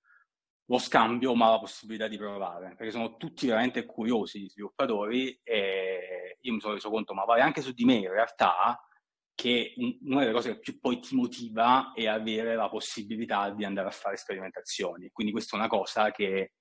lo scambio, ma la possibilità di provare, perché sono tutti veramente curiosi gli sviluppatori, e io mi sono reso conto, ma vale anche su di me in realtà, che una delle cose che più poi ti motiva è avere la possibilità di andare a fare sperimentazioni. Quindi questa è una cosa che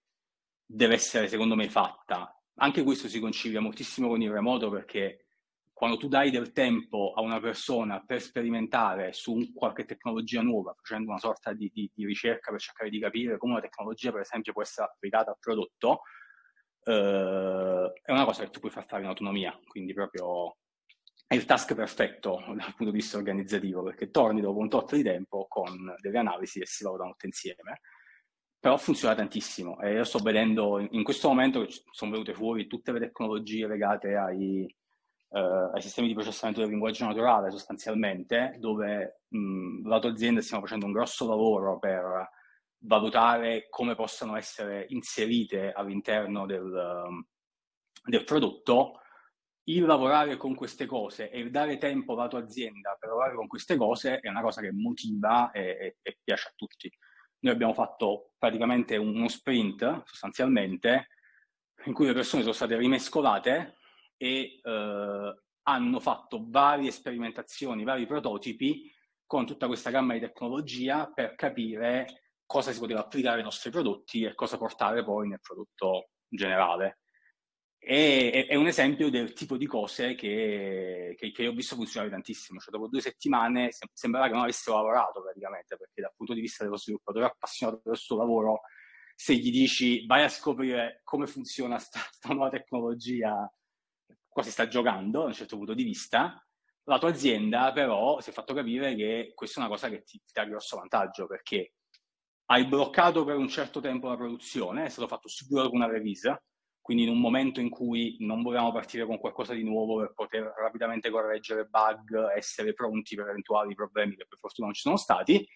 deve essere, secondo me, fatta. Anche questo si concilia moltissimo con il remoto, perché quando tu dai del tempo a una persona per sperimentare su qualche tecnologia nuova, facendo una sorta di ricerca per cercare di capire come una tecnologia, per esempio, può essere applicata al prodotto, è una cosa che tu puoi far fare in autonomia, quindi proprio è il task perfetto dal punto di vista organizzativo, perché torni dopo un tot di tempo con delle analisi e si valutano tutte insieme. Però funziona tantissimo, e io sto vedendo in questo momento che sono venute fuori tutte le tecnologie legate ai sistemi di processamento del linguaggio naturale, sostanzialmente, dove lato azienda stiamo facendo un grosso lavoro per valutare come possano essere inserite all'interno del prodotto. Il lavorare con queste cose e il dare tempo alla tua azienda per lavorare con queste cose è una cosa che motiva e piace a tutti. Noi abbiamo fatto praticamente uno sprint, sostanzialmente, in cui le persone sono state rimescolate e hanno fatto varie sperimentazioni, vari prototipi con tutta questa gamma di tecnologia per capire cosa si poteva applicare ai nostri prodotti e cosa portare poi nel prodotto generale. È un esempio del tipo di cose che ho visto funzionare tantissimo. Cioè, dopo 2 settimane sembrava che non avessero lavorato praticamente, perché dal punto di vista dello sviluppatore appassionato del suo lavoro, se gli dici vai a scoprire come funziona sta nuova tecnologia, quasi sta giocando da un certo punto di vista. La tua azienda però si è fatto capire che questa è una cosa che ti dà grosso vantaggio, perché hai bloccato per un certo tempo la produzione, è stato fatto subito con una revisa. Quindi in un momento in cui non volevamo partire con qualcosa di nuovo per poter rapidamente correggere bug, essere pronti per eventuali problemi che per fortuna non ci sono stati,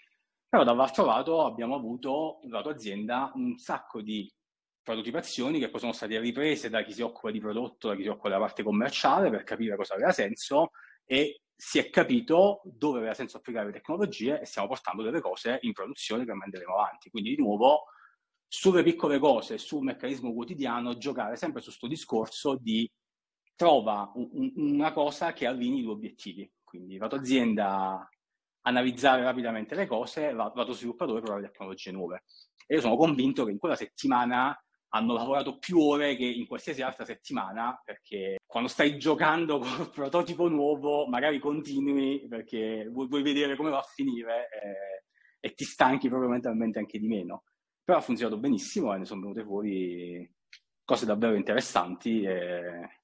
però dall'altro lato abbiamo avuto, lato azienda, un sacco di prototipazioni che poi sono state riprese da chi si occupa di prodotto, da chi si occupa della parte commerciale, per capire cosa aveva senso, e si è capito dove aveva senso applicare le tecnologie, e stiamo portando delle cose in produzione che manderemo avanti. Quindi di nuovo, sulle piccole cose, sul meccanismo quotidiano, giocare sempre su questo discorso di trova una cosa che allinei i tuoi obiettivi. Quindi la tua azienda analizzare rapidamente le cose, la tua sviluppatore provare tecnologie nuove. E io sono convinto che in quella settimana hanno lavorato più ore che in qualsiasi altra settimana, perché quando stai giocando con un prototipo nuovo magari continui perché vuoi vedere come va a finire e ti stanchi proprio mentalmente anche di meno. Però ha funzionato benissimo e ne sono venute fuori cose davvero interessanti e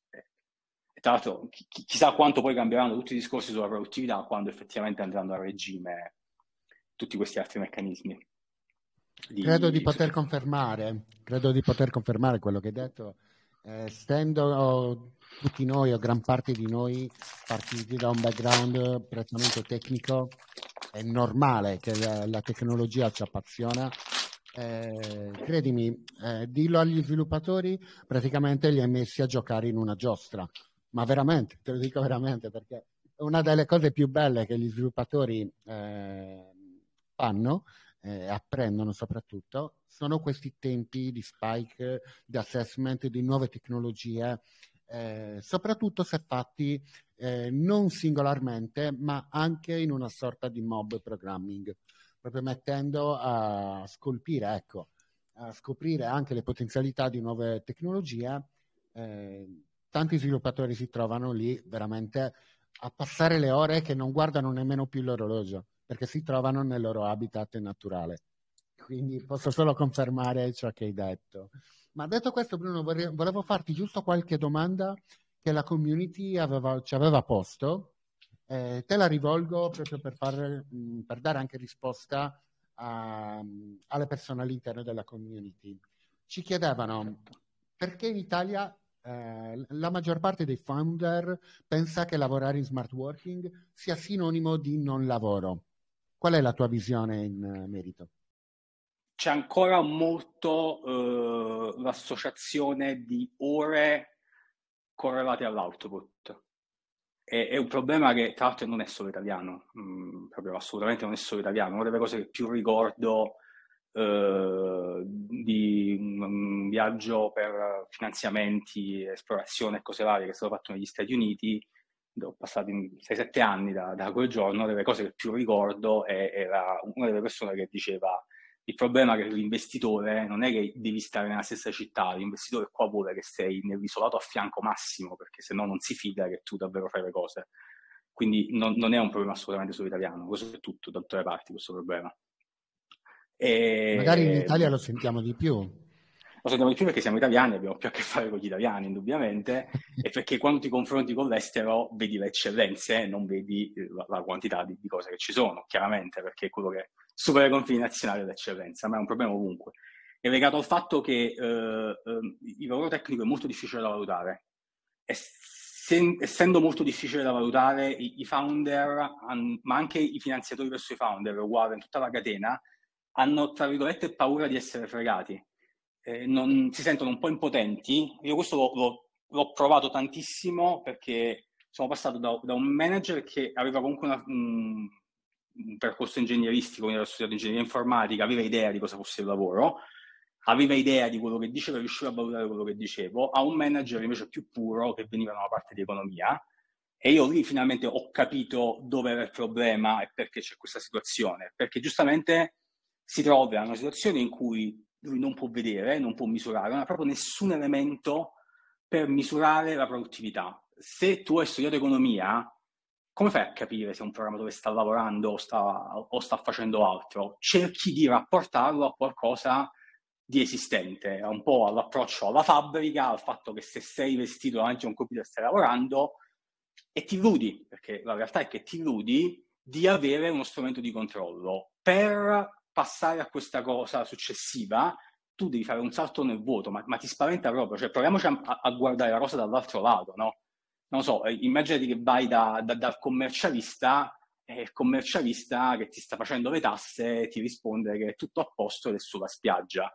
tra l'altro chissà quanto poi cambieranno tutti i discorsi sulla produttività quando effettivamente andranno a regime tutti questi altri meccanismi. Credo di poter confermare quello che hai detto. Essendo tutti noi o gran parte di noi partiti da un background prettamente tecnico, è normale che la tecnologia ci appassiona. Credimi, dillo agli sviluppatori, praticamente li hai messi a giocare in una giostra, ma veramente, te lo dico veramente, perché una delle cose più belle che gli sviluppatori fanno, apprendono soprattutto, sono questi tempi di spike, di assessment, di nuove tecnologie, soprattutto se fatti non singolarmente, ma anche in una sorta di mob programming, proprio mettendo a scolpire, ecco, a scoprire anche le potenzialità di nuove tecnologie. Tanti sviluppatori si trovano lì veramente a passare le ore che non guardano nemmeno più l'orologio, perché si trovano nel loro habitat naturale. Quindi posso solo confermare ciò che hai detto. Ma detto questo, Bruno, volevo farti giusto qualche domanda che la community ci aveva posto. Te la rivolgo proprio per dare anche risposta alle persone all'interno della community. Ci chiedevano perché in Italia la maggior parte dei founder pensa che lavorare in smart working sia sinonimo di non lavoro. Qual è la tua visione in merito? c'è ancora molto l'associazione di ore correlate all'output. È un problema che tra l'altro non è solo italiano, proprio assolutamente non è solo italiano. Una delle cose che più ricordo di un viaggio per finanziamenti, esplorazione e cose varie che è stato fatto negli Stati Uniti, ho passato 6-7 anni da quel giorno. Una delle cose che più ricordo era una delle persone che diceva: il problema è che l'investitore non è che devi stare nella stessa città, l'investitore qua vuole che sei nell'isolato a fianco massimo, perché se no non si fida che tu davvero fai le cose. Quindi non è un problema assolutamente solo italiano, questo è tutto, da tutte le parti questo problema. E... magari in Italia lo sentiamo di più. Lo sentiamo di più perché siamo italiani, abbiamo più a che fare con gli italiani indubbiamente, e perché quando ti confronti con l'estero vedi le eccellenze, non vedi la quantità di cose che ci sono, chiaramente, perché è quello che supera i confini nazionali dell'eccellenza, ma è un problema ovunque. È legato al fatto che il lavoro tecnico è molto difficile da valutare. Essendo molto difficile da valutare, i founder, ma anche i finanziatori verso i founder, uguale in tutta la catena, hanno, tra virgolette, paura di essere fregati. Si sentono un po' impotenti. Io questo l'ho provato tantissimo, perché sono passato da un manager che aveva comunque un percorso ingegneristico, quindi avevo studiato ingegneria informatica, aveva idea di cosa fosse il lavoro, aveva idea di quello che diceva, riusciva a valutare quello che dicevo, a un manager invece più puro che veniva da una parte di economia, e io lì finalmente ho capito dove era il problema e perché c'è questa situazione, perché giustamente si trova in una situazione in cui lui non può vedere, non può misurare, non ha proprio nessun elemento per misurare la produttività. Se tu hai studiato economia, come fai a capire se un programmatore sta lavorando o sta facendo altro? Cerchi di rapportarlo a qualcosa di esistente, un po' all'approccio alla fabbrica, al fatto che se sei vestito davanti a un computer stai lavorando, e ti illudi, perché la realtà è che ti illudi di avere uno strumento di controllo. Per passare a questa cosa successiva tu devi fare un salto nel vuoto, ma ti spaventa proprio. Cioè, proviamoci a guardare la cosa dall'altro lato, no? Non lo so, immaginati che vai dal commercialista, e il commercialista che ti sta facendo le tasse ti risponde che è tutto a posto ed è sulla spiaggia.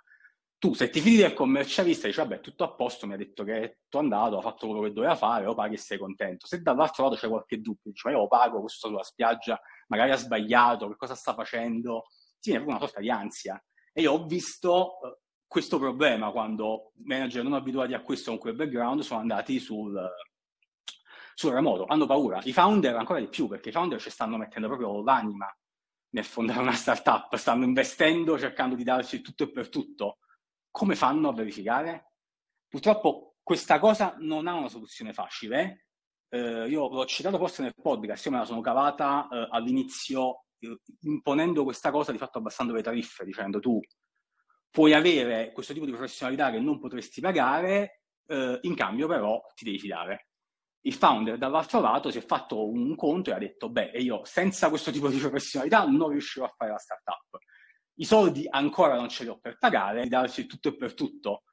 Tu, se ti fidi del commercialista, dici: vabbè, tutto a posto, mi ha detto che è andato, ha fatto quello che doveva fare, lo paghi e sei contento. Se dall'altro lato c'è qualche dubbio, dici: ma io lo pago, questo sulla spiaggia, magari ha sbagliato, che cosa sta facendo? Ti viene proprio una sorta di ansia. E io ho visto questo problema quando manager non abituati a questo con quel background sono andati sul remoto, hanno paura. I founder ancora di più, perché i founder ci stanno mettendo proprio l'anima nel fondare una startup, stanno investendo, cercando di darci tutto e per tutto. Come fanno a verificare? Purtroppo questa cosa non ha una soluzione facile. Io l'ho citato forse nel podcast, io me la sono cavata all'inizio imponendo questa cosa, di fatto abbassando le tariffe, dicendo: tu puoi avere questo tipo di professionalità che non potresti pagare, in cambio però ti devi fidare. Il founder dall'altro lato si è fatto un conto e ha detto: beh, io senza questo tipo di professionalità non riuscirò a fare la startup, i soldi ancora non ce li ho per pagare, di darci tutto e per tutto.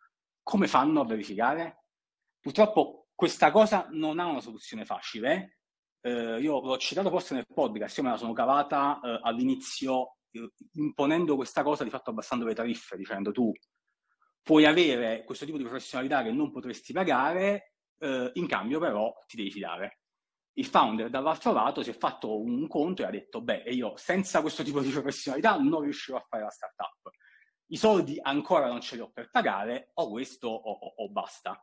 Come fanno a verificare? Purtroppo questa cosa non ha una soluzione facile. Io l'ho citato forse nel podcast, io me la sono cavata all'inizio imponendo questa cosa, di fatto abbassando le tariffe, dicendo: tu puoi avere questo tipo di professionalità che non potresti pagare, in cambio però ti devi fidare. Il founder dall'altro lato si è fatto un conto e ha detto: beh, io senza questo tipo di professionalità non riuscirò a fare la startup, i soldi ancora non ce li ho per pagare, o questo o basta.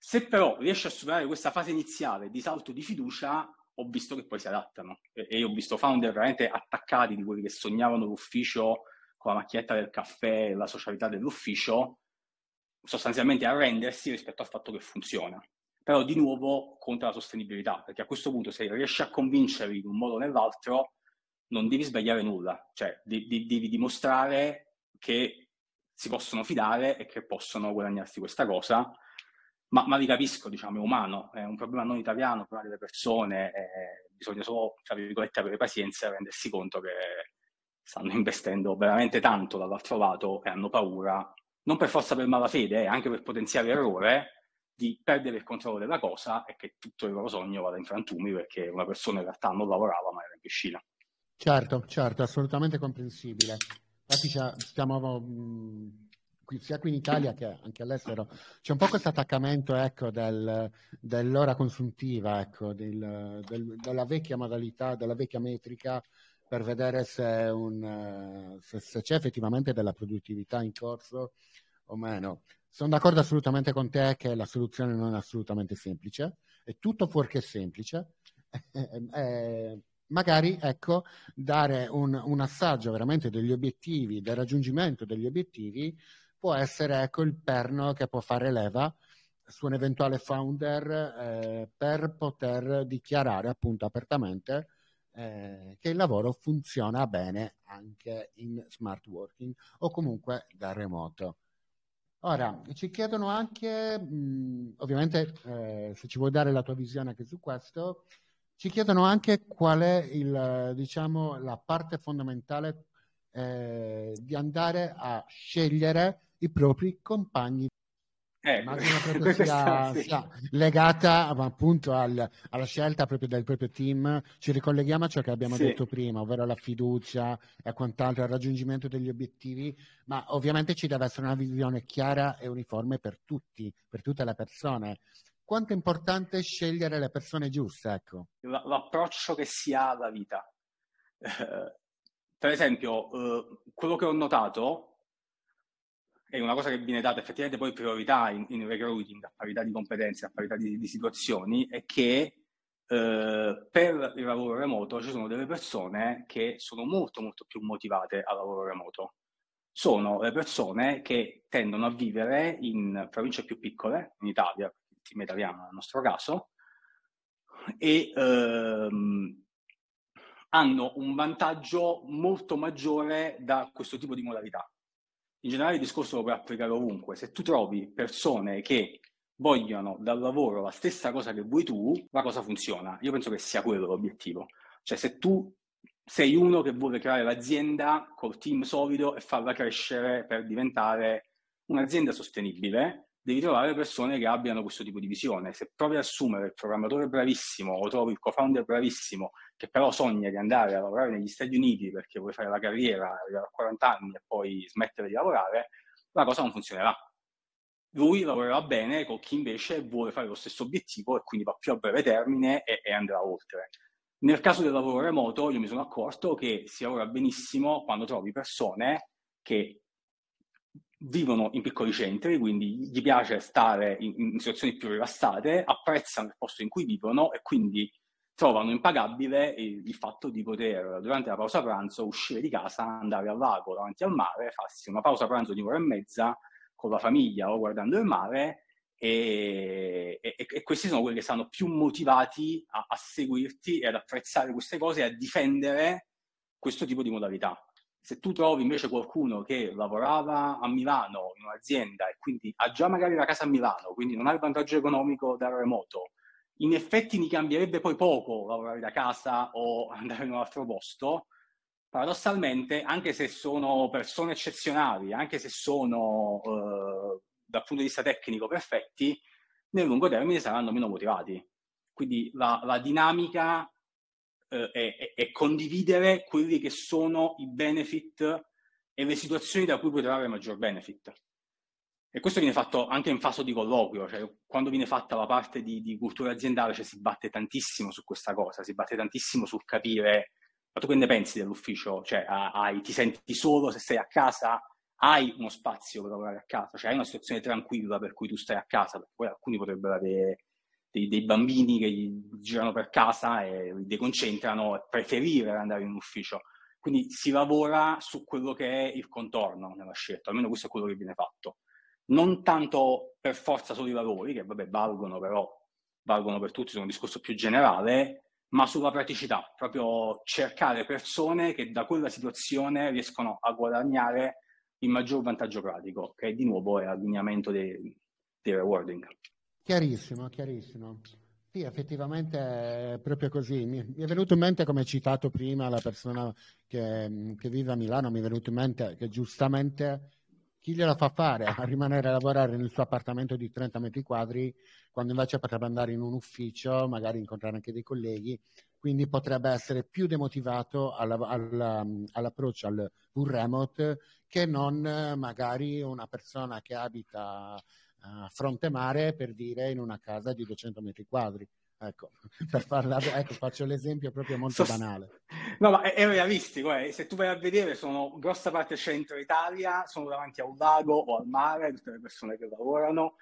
Se però riesci a superare questa fase iniziale di salto di fiducia, ho visto che poi si adattano, e ho visto founder veramente attaccati, di quelli che sognavano l'ufficio con la macchinetta del caffè e la socialità dell'ufficio, sostanzialmente arrendersi rispetto al fatto che funziona. Però di nuovo conta la sostenibilità, perché a questo punto se riesci a convincerli in un modo o nell'altro non devi sbagliare nulla, cioè devi dimostrare che si possono fidare e che possono guadagnarsi questa cosa. Ma li capisco, diciamo, è umano, è un problema non italiano, però delle persone, bisogna solo, tra virgolette, avere pazienza e rendersi conto che stanno investendo veramente tanto dall'altro lato e hanno paura, non per forza per malafede, anche per potenziale errore, di perdere il controllo della cosa e che tutto il loro sogno vada in frantumi perché una persona in realtà non lavorava ma era in piscina. Certo, assolutamente comprensibile. Infatti stiamo sia qui in Italia che anche all'estero, c'è un po' questo attaccamento, ecco, dell'ora consuntiva, ecco, della vecchia modalità, della vecchia metrica, per vedere se c'è effettivamente della produttività in corso o meno. Sono d'accordo assolutamente con te che la soluzione non è assolutamente semplice, è tutto fuorché semplice. Magari, ecco, dare un assaggio veramente degli obiettivi, del raggiungimento degli obiettivi, può essere, ecco, il perno che può fare leva su un eventuale founder per poter dichiarare appunto apertamente che il lavoro funziona bene anche in smart working o comunque da remoto. Ora, ci chiedono anche, ovviamente se ci vuoi dare la tua visione anche su questo, ci chiedono anche qual è la parte fondamentale di andare a scegliere i propri compagni. Immagino proprio sia legata appunto alla scelta proprio del proprio team. Ci ricolleghiamo a ciò che abbiamo detto prima, ovvero la fiducia e quant'altro, il raggiungimento degli obiettivi, ma ovviamente ci deve essere una visione chiara e uniforme per tutti, per tutte le persone. Quanto è importante scegliere le persone giuste, ecco? L'approccio che si ha alla vita. Per esempio, quello che ho notato è una cosa che viene data effettivamente poi priorità in recruiting, a parità di competenze, a parità di situazioni, è che per il lavoro remoto ci sono delle persone che sono molto, molto più motivate al lavoro remoto. Sono le persone che tendono a vivere in province più piccole, in Italia, italiano nel nostro caso, e hanno un vantaggio molto maggiore da questo tipo di modalità. In generale il discorso lo puoi applicare ovunque. Se tu trovi persone che vogliono dal lavoro la stessa cosa che vuoi tu, la cosa funziona. Io penso che sia quello l'obiettivo. Cioè, se tu sei uno che vuole creare l'azienda col team solido e farla crescere per diventare un'azienda sostenibile, devi trovare persone che abbiano questo tipo di visione. Se provi a assumere il programmatore bravissimo o trovi il co-founder bravissimo che però sogna di andare a lavorare negli Stati Uniti perché vuoi fare la carriera, arrivare a 40 anni e poi smettere di lavorare, la cosa non funzionerà. Lui lavorerà bene con chi invece vuole fare lo stesso obiettivo e quindi va più a breve termine e andrà oltre. Nel caso del lavoro remoto io mi sono accorto che si lavora benissimo quando trovi persone che vivono in piccoli centri, quindi gli piace stare in situazioni più rilassate, apprezzano il posto in cui vivono e quindi trovano impagabile il fatto di poter, durante la pausa pranzo, uscire di casa, andare al lago davanti al mare, farsi una pausa pranzo di 1 ora e mezza con la famiglia o guardando il mare, e questi sono quelli che saranno più motivati a seguirti e ad apprezzare queste cose e a difendere questo tipo di modalità. Se tu trovi invece qualcuno che lavorava a Milano in un'azienda e quindi ha già magari la casa a Milano, quindi non ha il vantaggio economico dal remoto, in effetti mi cambierebbe poi poco lavorare da casa o andare in un altro posto. Paradossalmente, anche se sono persone eccezionali, anche se sono dal punto di vista tecnico perfetti, nel lungo termine saranno meno motivati. Quindi la dinamica e condividere quelli che sono i benefit e le situazioni da cui puoi trarre maggior benefit. E questo viene fatto anche in fase di colloquio, cioè quando viene fatta la parte di cultura aziendale, cioè si batte tantissimo su questa cosa, si batte tantissimo sul capire, ma tu che ne pensi dell'ufficio? Cioè, ti senti solo se sei a casa? Hai uno spazio per lavorare a casa? Cioè, hai una situazione tranquilla per cui tu stai a casa? Perché poi alcuni potrebbero avere dei bambini che girano per casa e li deconcentrano e preferire andare in un ufficio. Quindi si lavora su quello che è il contorno nella scelta, almeno questo è quello che viene fatto. Non tanto per forza solo i valori, che vabbè valgono, però valgono per tutti, sono un discorso più generale, ma sulla praticità, proprio cercare persone che da quella situazione riescono a guadagnare il maggior vantaggio pratico, che di nuovo è l'allineamento dei rewarding. Chiarissimo, chiarissimo. Sì, effettivamente è proprio così. Mi è venuto in mente, come citato prima, la persona che vive a Milano, mi è venuto in mente che giustamente chi gliela fa fare a rimanere a lavorare nel suo appartamento di 30 metri quadri quando invece potrebbe andare in un ufficio, magari incontrare anche dei colleghi, quindi potrebbe essere più demotivato all'approccio al full remote che non magari una persona che abita a fronte mare, per dire, in una casa di 200 metri quadri. Ecco, per farla, ecco, faccio l'esempio proprio molto banale. No, ma è realistico, eh. Se tu vai a vedere, sono grossa parte centro Italia, sono davanti a un lago o al mare, tutte le persone che lavorano,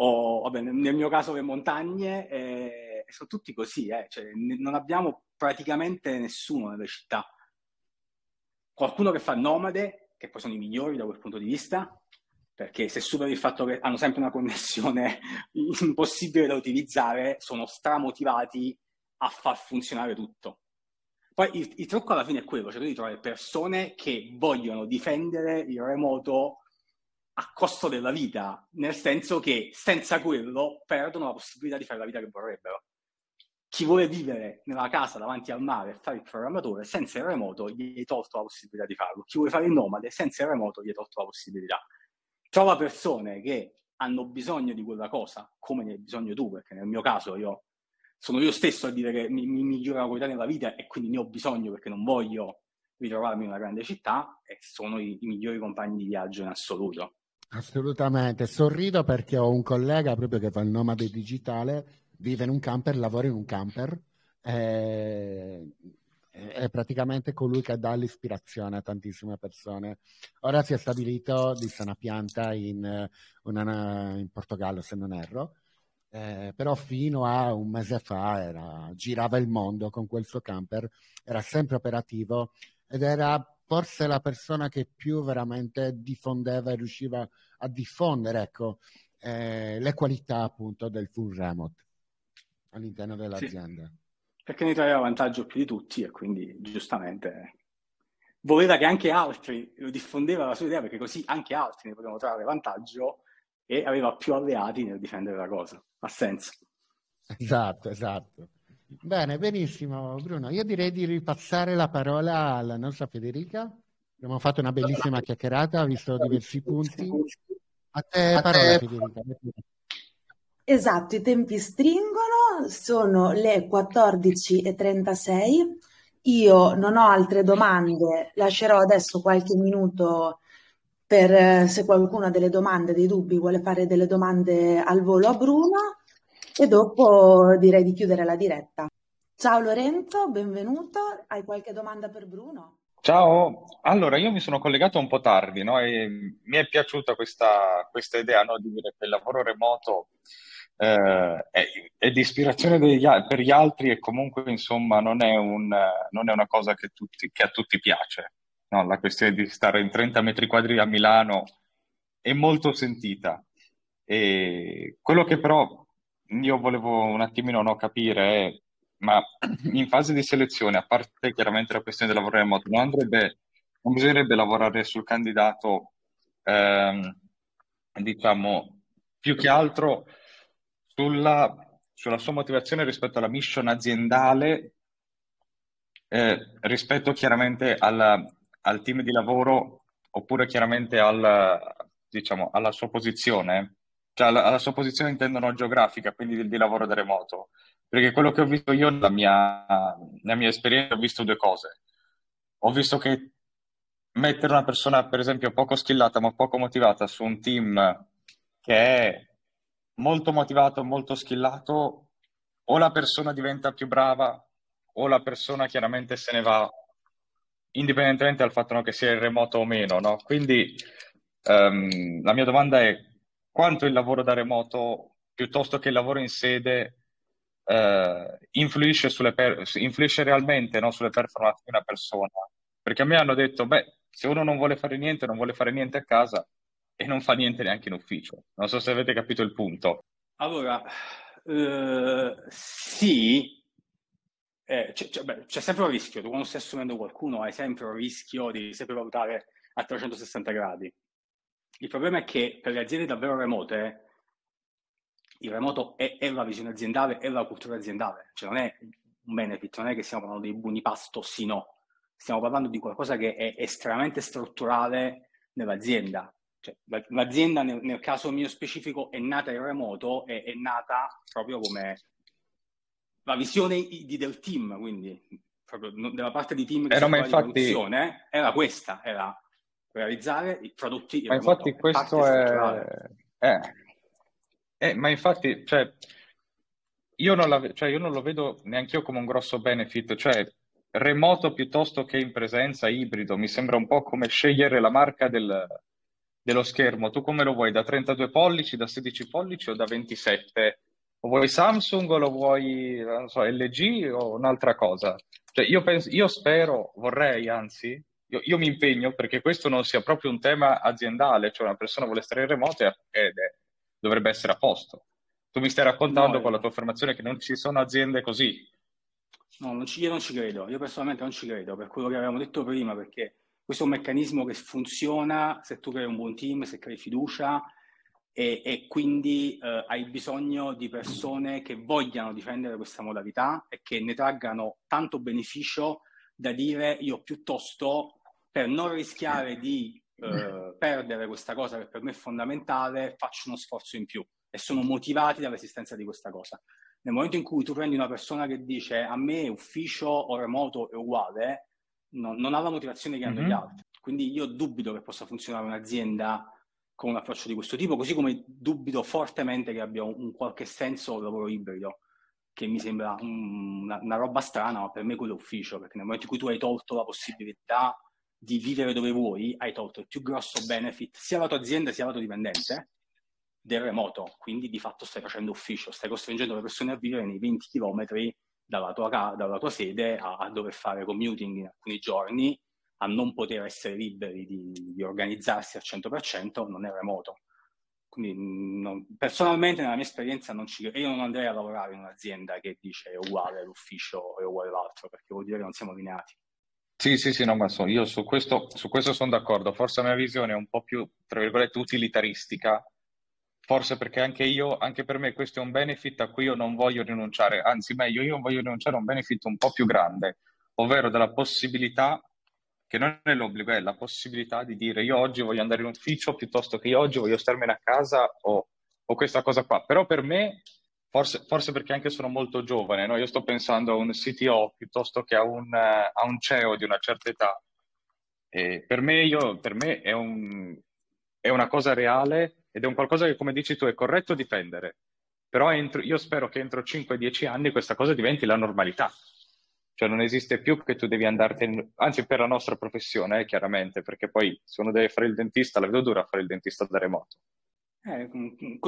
o vabbè, nel mio caso le montagne, sono tutti così, cioè, non abbiamo praticamente nessuno nelle città. Qualcuno che fa nomade, che poi sono i migliori da quel punto di vista, perché se superi il fatto che hanno sempre una connessione impossibile da utilizzare, sono stramotivati a far funzionare tutto. Poi il trucco alla fine è quello, cioè di trovare persone che vogliono difendere il remoto a costo della vita, nel senso che senza quello perdono la possibilità di fare la vita che vorrebbero. Chi vuole vivere nella casa davanti al mare e fare il programmatore, senza il remoto gli è tolto la possibilità di farlo. Chi vuole fare il nomade, senza il remoto gli è tolto la possibilità. Trova persone che hanno bisogno di quella cosa, come ne hai bisogno tu, perché nel mio caso sono io stesso a dire che mi migliora la qualità della vita e quindi ne ho bisogno perché non voglio ritrovarmi in una grande città, e sono i migliori compagni di viaggio in assoluto. Assolutamente, sorrido perché ho un collega proprio che fa il nomade digitale, vive in un camper, lavora in un camper, è praticamente colui che dà l'ispirazione a tantissime persone. Ora si è stabilito di sana pianta in Portogallo, se non erro, però fino a un mese fa girava il mondo con quel suo camper, era sempre operativo ed era forse la persona che più veramente diffondeva e riusciva a diffondere, ecco, le qualità appunto del full remote all'interno dell'azienda. Sì. Perché ne traeva vantaggio più di tutti e quindi giustamente voleva che anche altri, diffondeva la sua idea perché così anche altri ne potevano trarre vantaggio e aveva più alleati nel difendere la cosa. Ha senso. Esatto, esatto. Bene, benissimo Bruno. Io direi di ripassare la parola alla nostra Federica. Abbiamo fatto una bellissima chiacchierata, visto diversi punti. A te parola, Federica. Esatto, i tempi stringono, sono le 14:36, io non ho altre domande, lascerò adesso qualche minuto per se qualcuno ha delle domande, dei dubbi, vuole fare delle domande al volo a Bruno e dopo direi di chiudere la diretta. Ciao Lorenzo, benvenuto, hai qualche domanda per Bruno? Ciao, allora io mi sono collegato un po' tardi, no? E mi è piaciuta questa idea, no? Di dire che il lavoro remoto è di ispirazione per gli altri e comunque insomma non è una cosa che a tutti piace, no? La questione di stare in 30 metri quadri a Milano è molto sentita, e quello che però io volevo un attimino capire è, ma in fase di selezione, a parte chiaramente la questione del lavoro remoto, non bisognerebbe lavorare sul candidato diciamo più che altro sulla sua motivazione rispetto alla mission aziendale, rispetto chiaramente al team di lavoro, oppure chiaramente alla sua posizione, cioè alla sua posizione intendono geografica, quindi di lavoro da remoto. Perché quello che ho visto io nella mia esperienza, ho visto due cose. Ho visto che mettere una persona, per esempio, poco skillata ma poco motivata su un team che è molto motivato, molto skillato, o la persona diventa più brava o la persona chiaramente se ne va, indipendentemente dal fatto che sia in remoto o meno, no? Quindi la mia domanda è quanto il lavoro da remoto, piuttosto che il lavoro in sede, influisce realmente, no, sulle performance di una persona, perché a me hanno detto se uno non vuole fare niente a casa e non fa niente neanche in ufficio. Non so se avete capito il punto. Allora sì, c'è sempre un rischio, tu quando stai assumendo qualcuno hai sempre un rischio di sempre valutare a 360 gradi. Il problema è che per le aziende davvero remote il remoto è la visione aziendale, è la cultura aziendale, cioè non è un benefit, non è che stiamo parlando dei buoni pasto, sì no, stiamo parlando di qualcosa che è estremamente strutturale nell'azienda, cioè, l'azienda nel caso mio specifico è nata in remoto, è nata proprio come la visione del team, quindi proprio della parte di team che era, ma infatti, produzione era questa, era realizzare i prodotti. Ma infatti questo è ma infatti, cioè, io non lo vedo neanche io come un grosso benefit, cioè remoto piuttosto che in presenza, ibrido, mi sembra un po' come scegliere la marca dello schermo. Tu come lo vuoi, da 32 pollici, da 16 pollici o da 27? O vuoi Samsung o lo vuoi, non so, LG o un'altra cosa? Cioè io mi impegno perché questo non sia proprio un tema aziendale, cioè una persona vuole stare in remoto e dovrebbe essere a posto. Tu mi stai raccontando con la tua affermazione che non ci sono aziende così. No, io non ci credo, io personalmente non ci credo, per quello che avevamo detto prima, perché questo è un meccanismo che funziona se tu crei un buon team, se crei fiducia e quindi hai bisogno di persone che vogliano difendere questa modalità e che ne traggano tanto beneficio da dire io piuttosto, per non rischiare di perdere questa cosa che per me è fondamentale, faccio uno sforzo in più e sono motivati dall'esistenza di questa cosa. Nel momento in cui tu prendi una persona che dice a me ufficio o remoto è uguale, non ha la motivazione che hanno gli altri. Quindi io dubito che possa funzionare un'azienda con un approccio di questo tipo, così come dubito fortemente che abbia un qualche senso un lavoro ibrido, che mi sembra una roba strana, ma per me quello è ufficio, perché nel momento in cui tu hai tolto la possibilità di vivere dove vuoi, hai tolto il più grosso benefit, sia la tua azienda sia la tua dipendente, del remoto. Quindi di fatto stai facendo ufficio, stai costringendo le persone a vivere nei 20 chilometri dalla tua sede a dover fare commuting in alcuni giorni, a non poter essere liberi di organizzarsi al 100%, non è remoto. Quindi personalmente nella mia esperienza io non andrei a lavorare in un'azienda che dice è uguale l'ufficio, è uguale l'altro, perché vuol dire che non siamo lineati. Sì, no, ma io su questo sono d'accordo. Forse la mia visione è un po' più, tra virgolette, utilitaristica, forse perché anche per me questo è un benefit a cui io non voglio rinunciare, anzi meglio, io voglio rinunciare a un benefit un po' più grande, ovvero della possibilità, che non è l'obbligo, è la possibilità di dire io oggi voglio andare in ufficio piuttosto che io oggi voglio starmene a casa o questa cosa qua. Però per me, forse perché anche sono molto giovane, no? Io sto pensando a un CTO piuttosto che a un CEO di una certa età. E per me è una cosa reale, ed è un qualcosa che, come dici tu, è corretto difendere. Però io spero che entro 5-10 anni questa cosa diventi la normalità. Cioè non esiste più che tu devi andartene, anzi per la nostra professione, chiaramente, perché poi se uno deve fare il dentista, la vedo dura fare il dentista da remoto.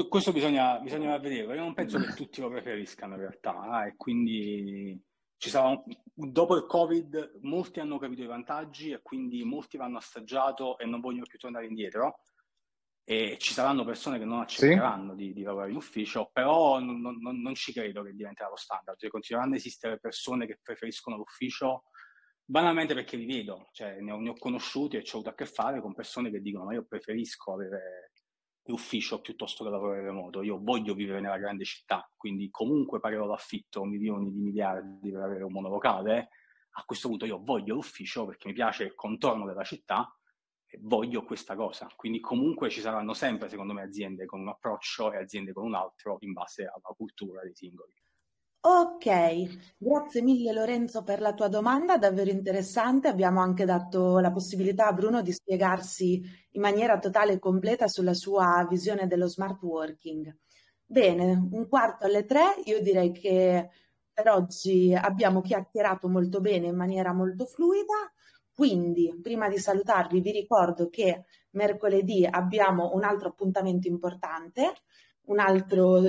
Questo bisogna vedere. Io non penso che tutti lo preferiscano in realtà, e quindi ci sarà, dopo il Covid molti hanno capito i vantaggi e quindi molti vanno assaggiato e non vogliono più tornare indietro. E ci saranno persone che non accetteranno di lavorare in ufficio, però non ci credo che diventerà lo standard. Cioè, continueranno ad esistere persone che preferiscono l'ufficio banalmente perché li vedo, cioè ne ho conosciuti e ci ho avuto a che fare con persone che dicono ma io preferisco avere l'ufficio piuttosto che lavorare remoto, io voglio vivere nella grande città, quindi comunque pagherò l'affitto milioni di miliardi per avere un monolocale, a questo punto io voglio l'ufficio perché mi piace il contorno della città, voglio questa cosa. Quindi comunque ci saranno sempre, secondo me, aziende con un approccio e aziende con un altro in base alla cultura dei singoli. Ok, grazie mille Lorenzo per la tua domanda, davvero interessante. Abbiamo anche dato la possibilità a Bruno di spiegarsi in maniera totale e completa sulla sua visione dello smart working. Bene, 15:45, io direi che per oggi abbiamo chiacchierato molto bene, in maniera molto fluida. Quindi, prima di salutarvi, vi ricordo che mercoledì abbiamo un altro appuntamento importante, un altro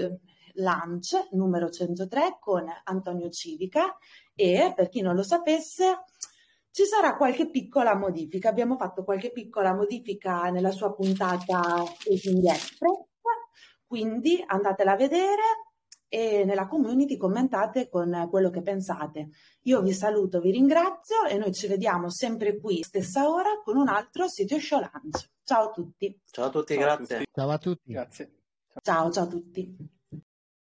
lunch numero 103 con Antonio Civica e, per chi non lo sapesse, ci sarà qualche piccola modifica. Abbiamo fatto qualche piccola modifica nella sua puntata Express, quindi andatela a vedere e nella community commentate con quello che pensate. Io vi saluto, vi ringrazio e noi ci vediamo sempre qui, stessa ora, con un altro CTO Show Lunch. Ciao a tutti. Ciao a tutti, grazie. Ciao a tutti. Grazie. Ciao a tutti.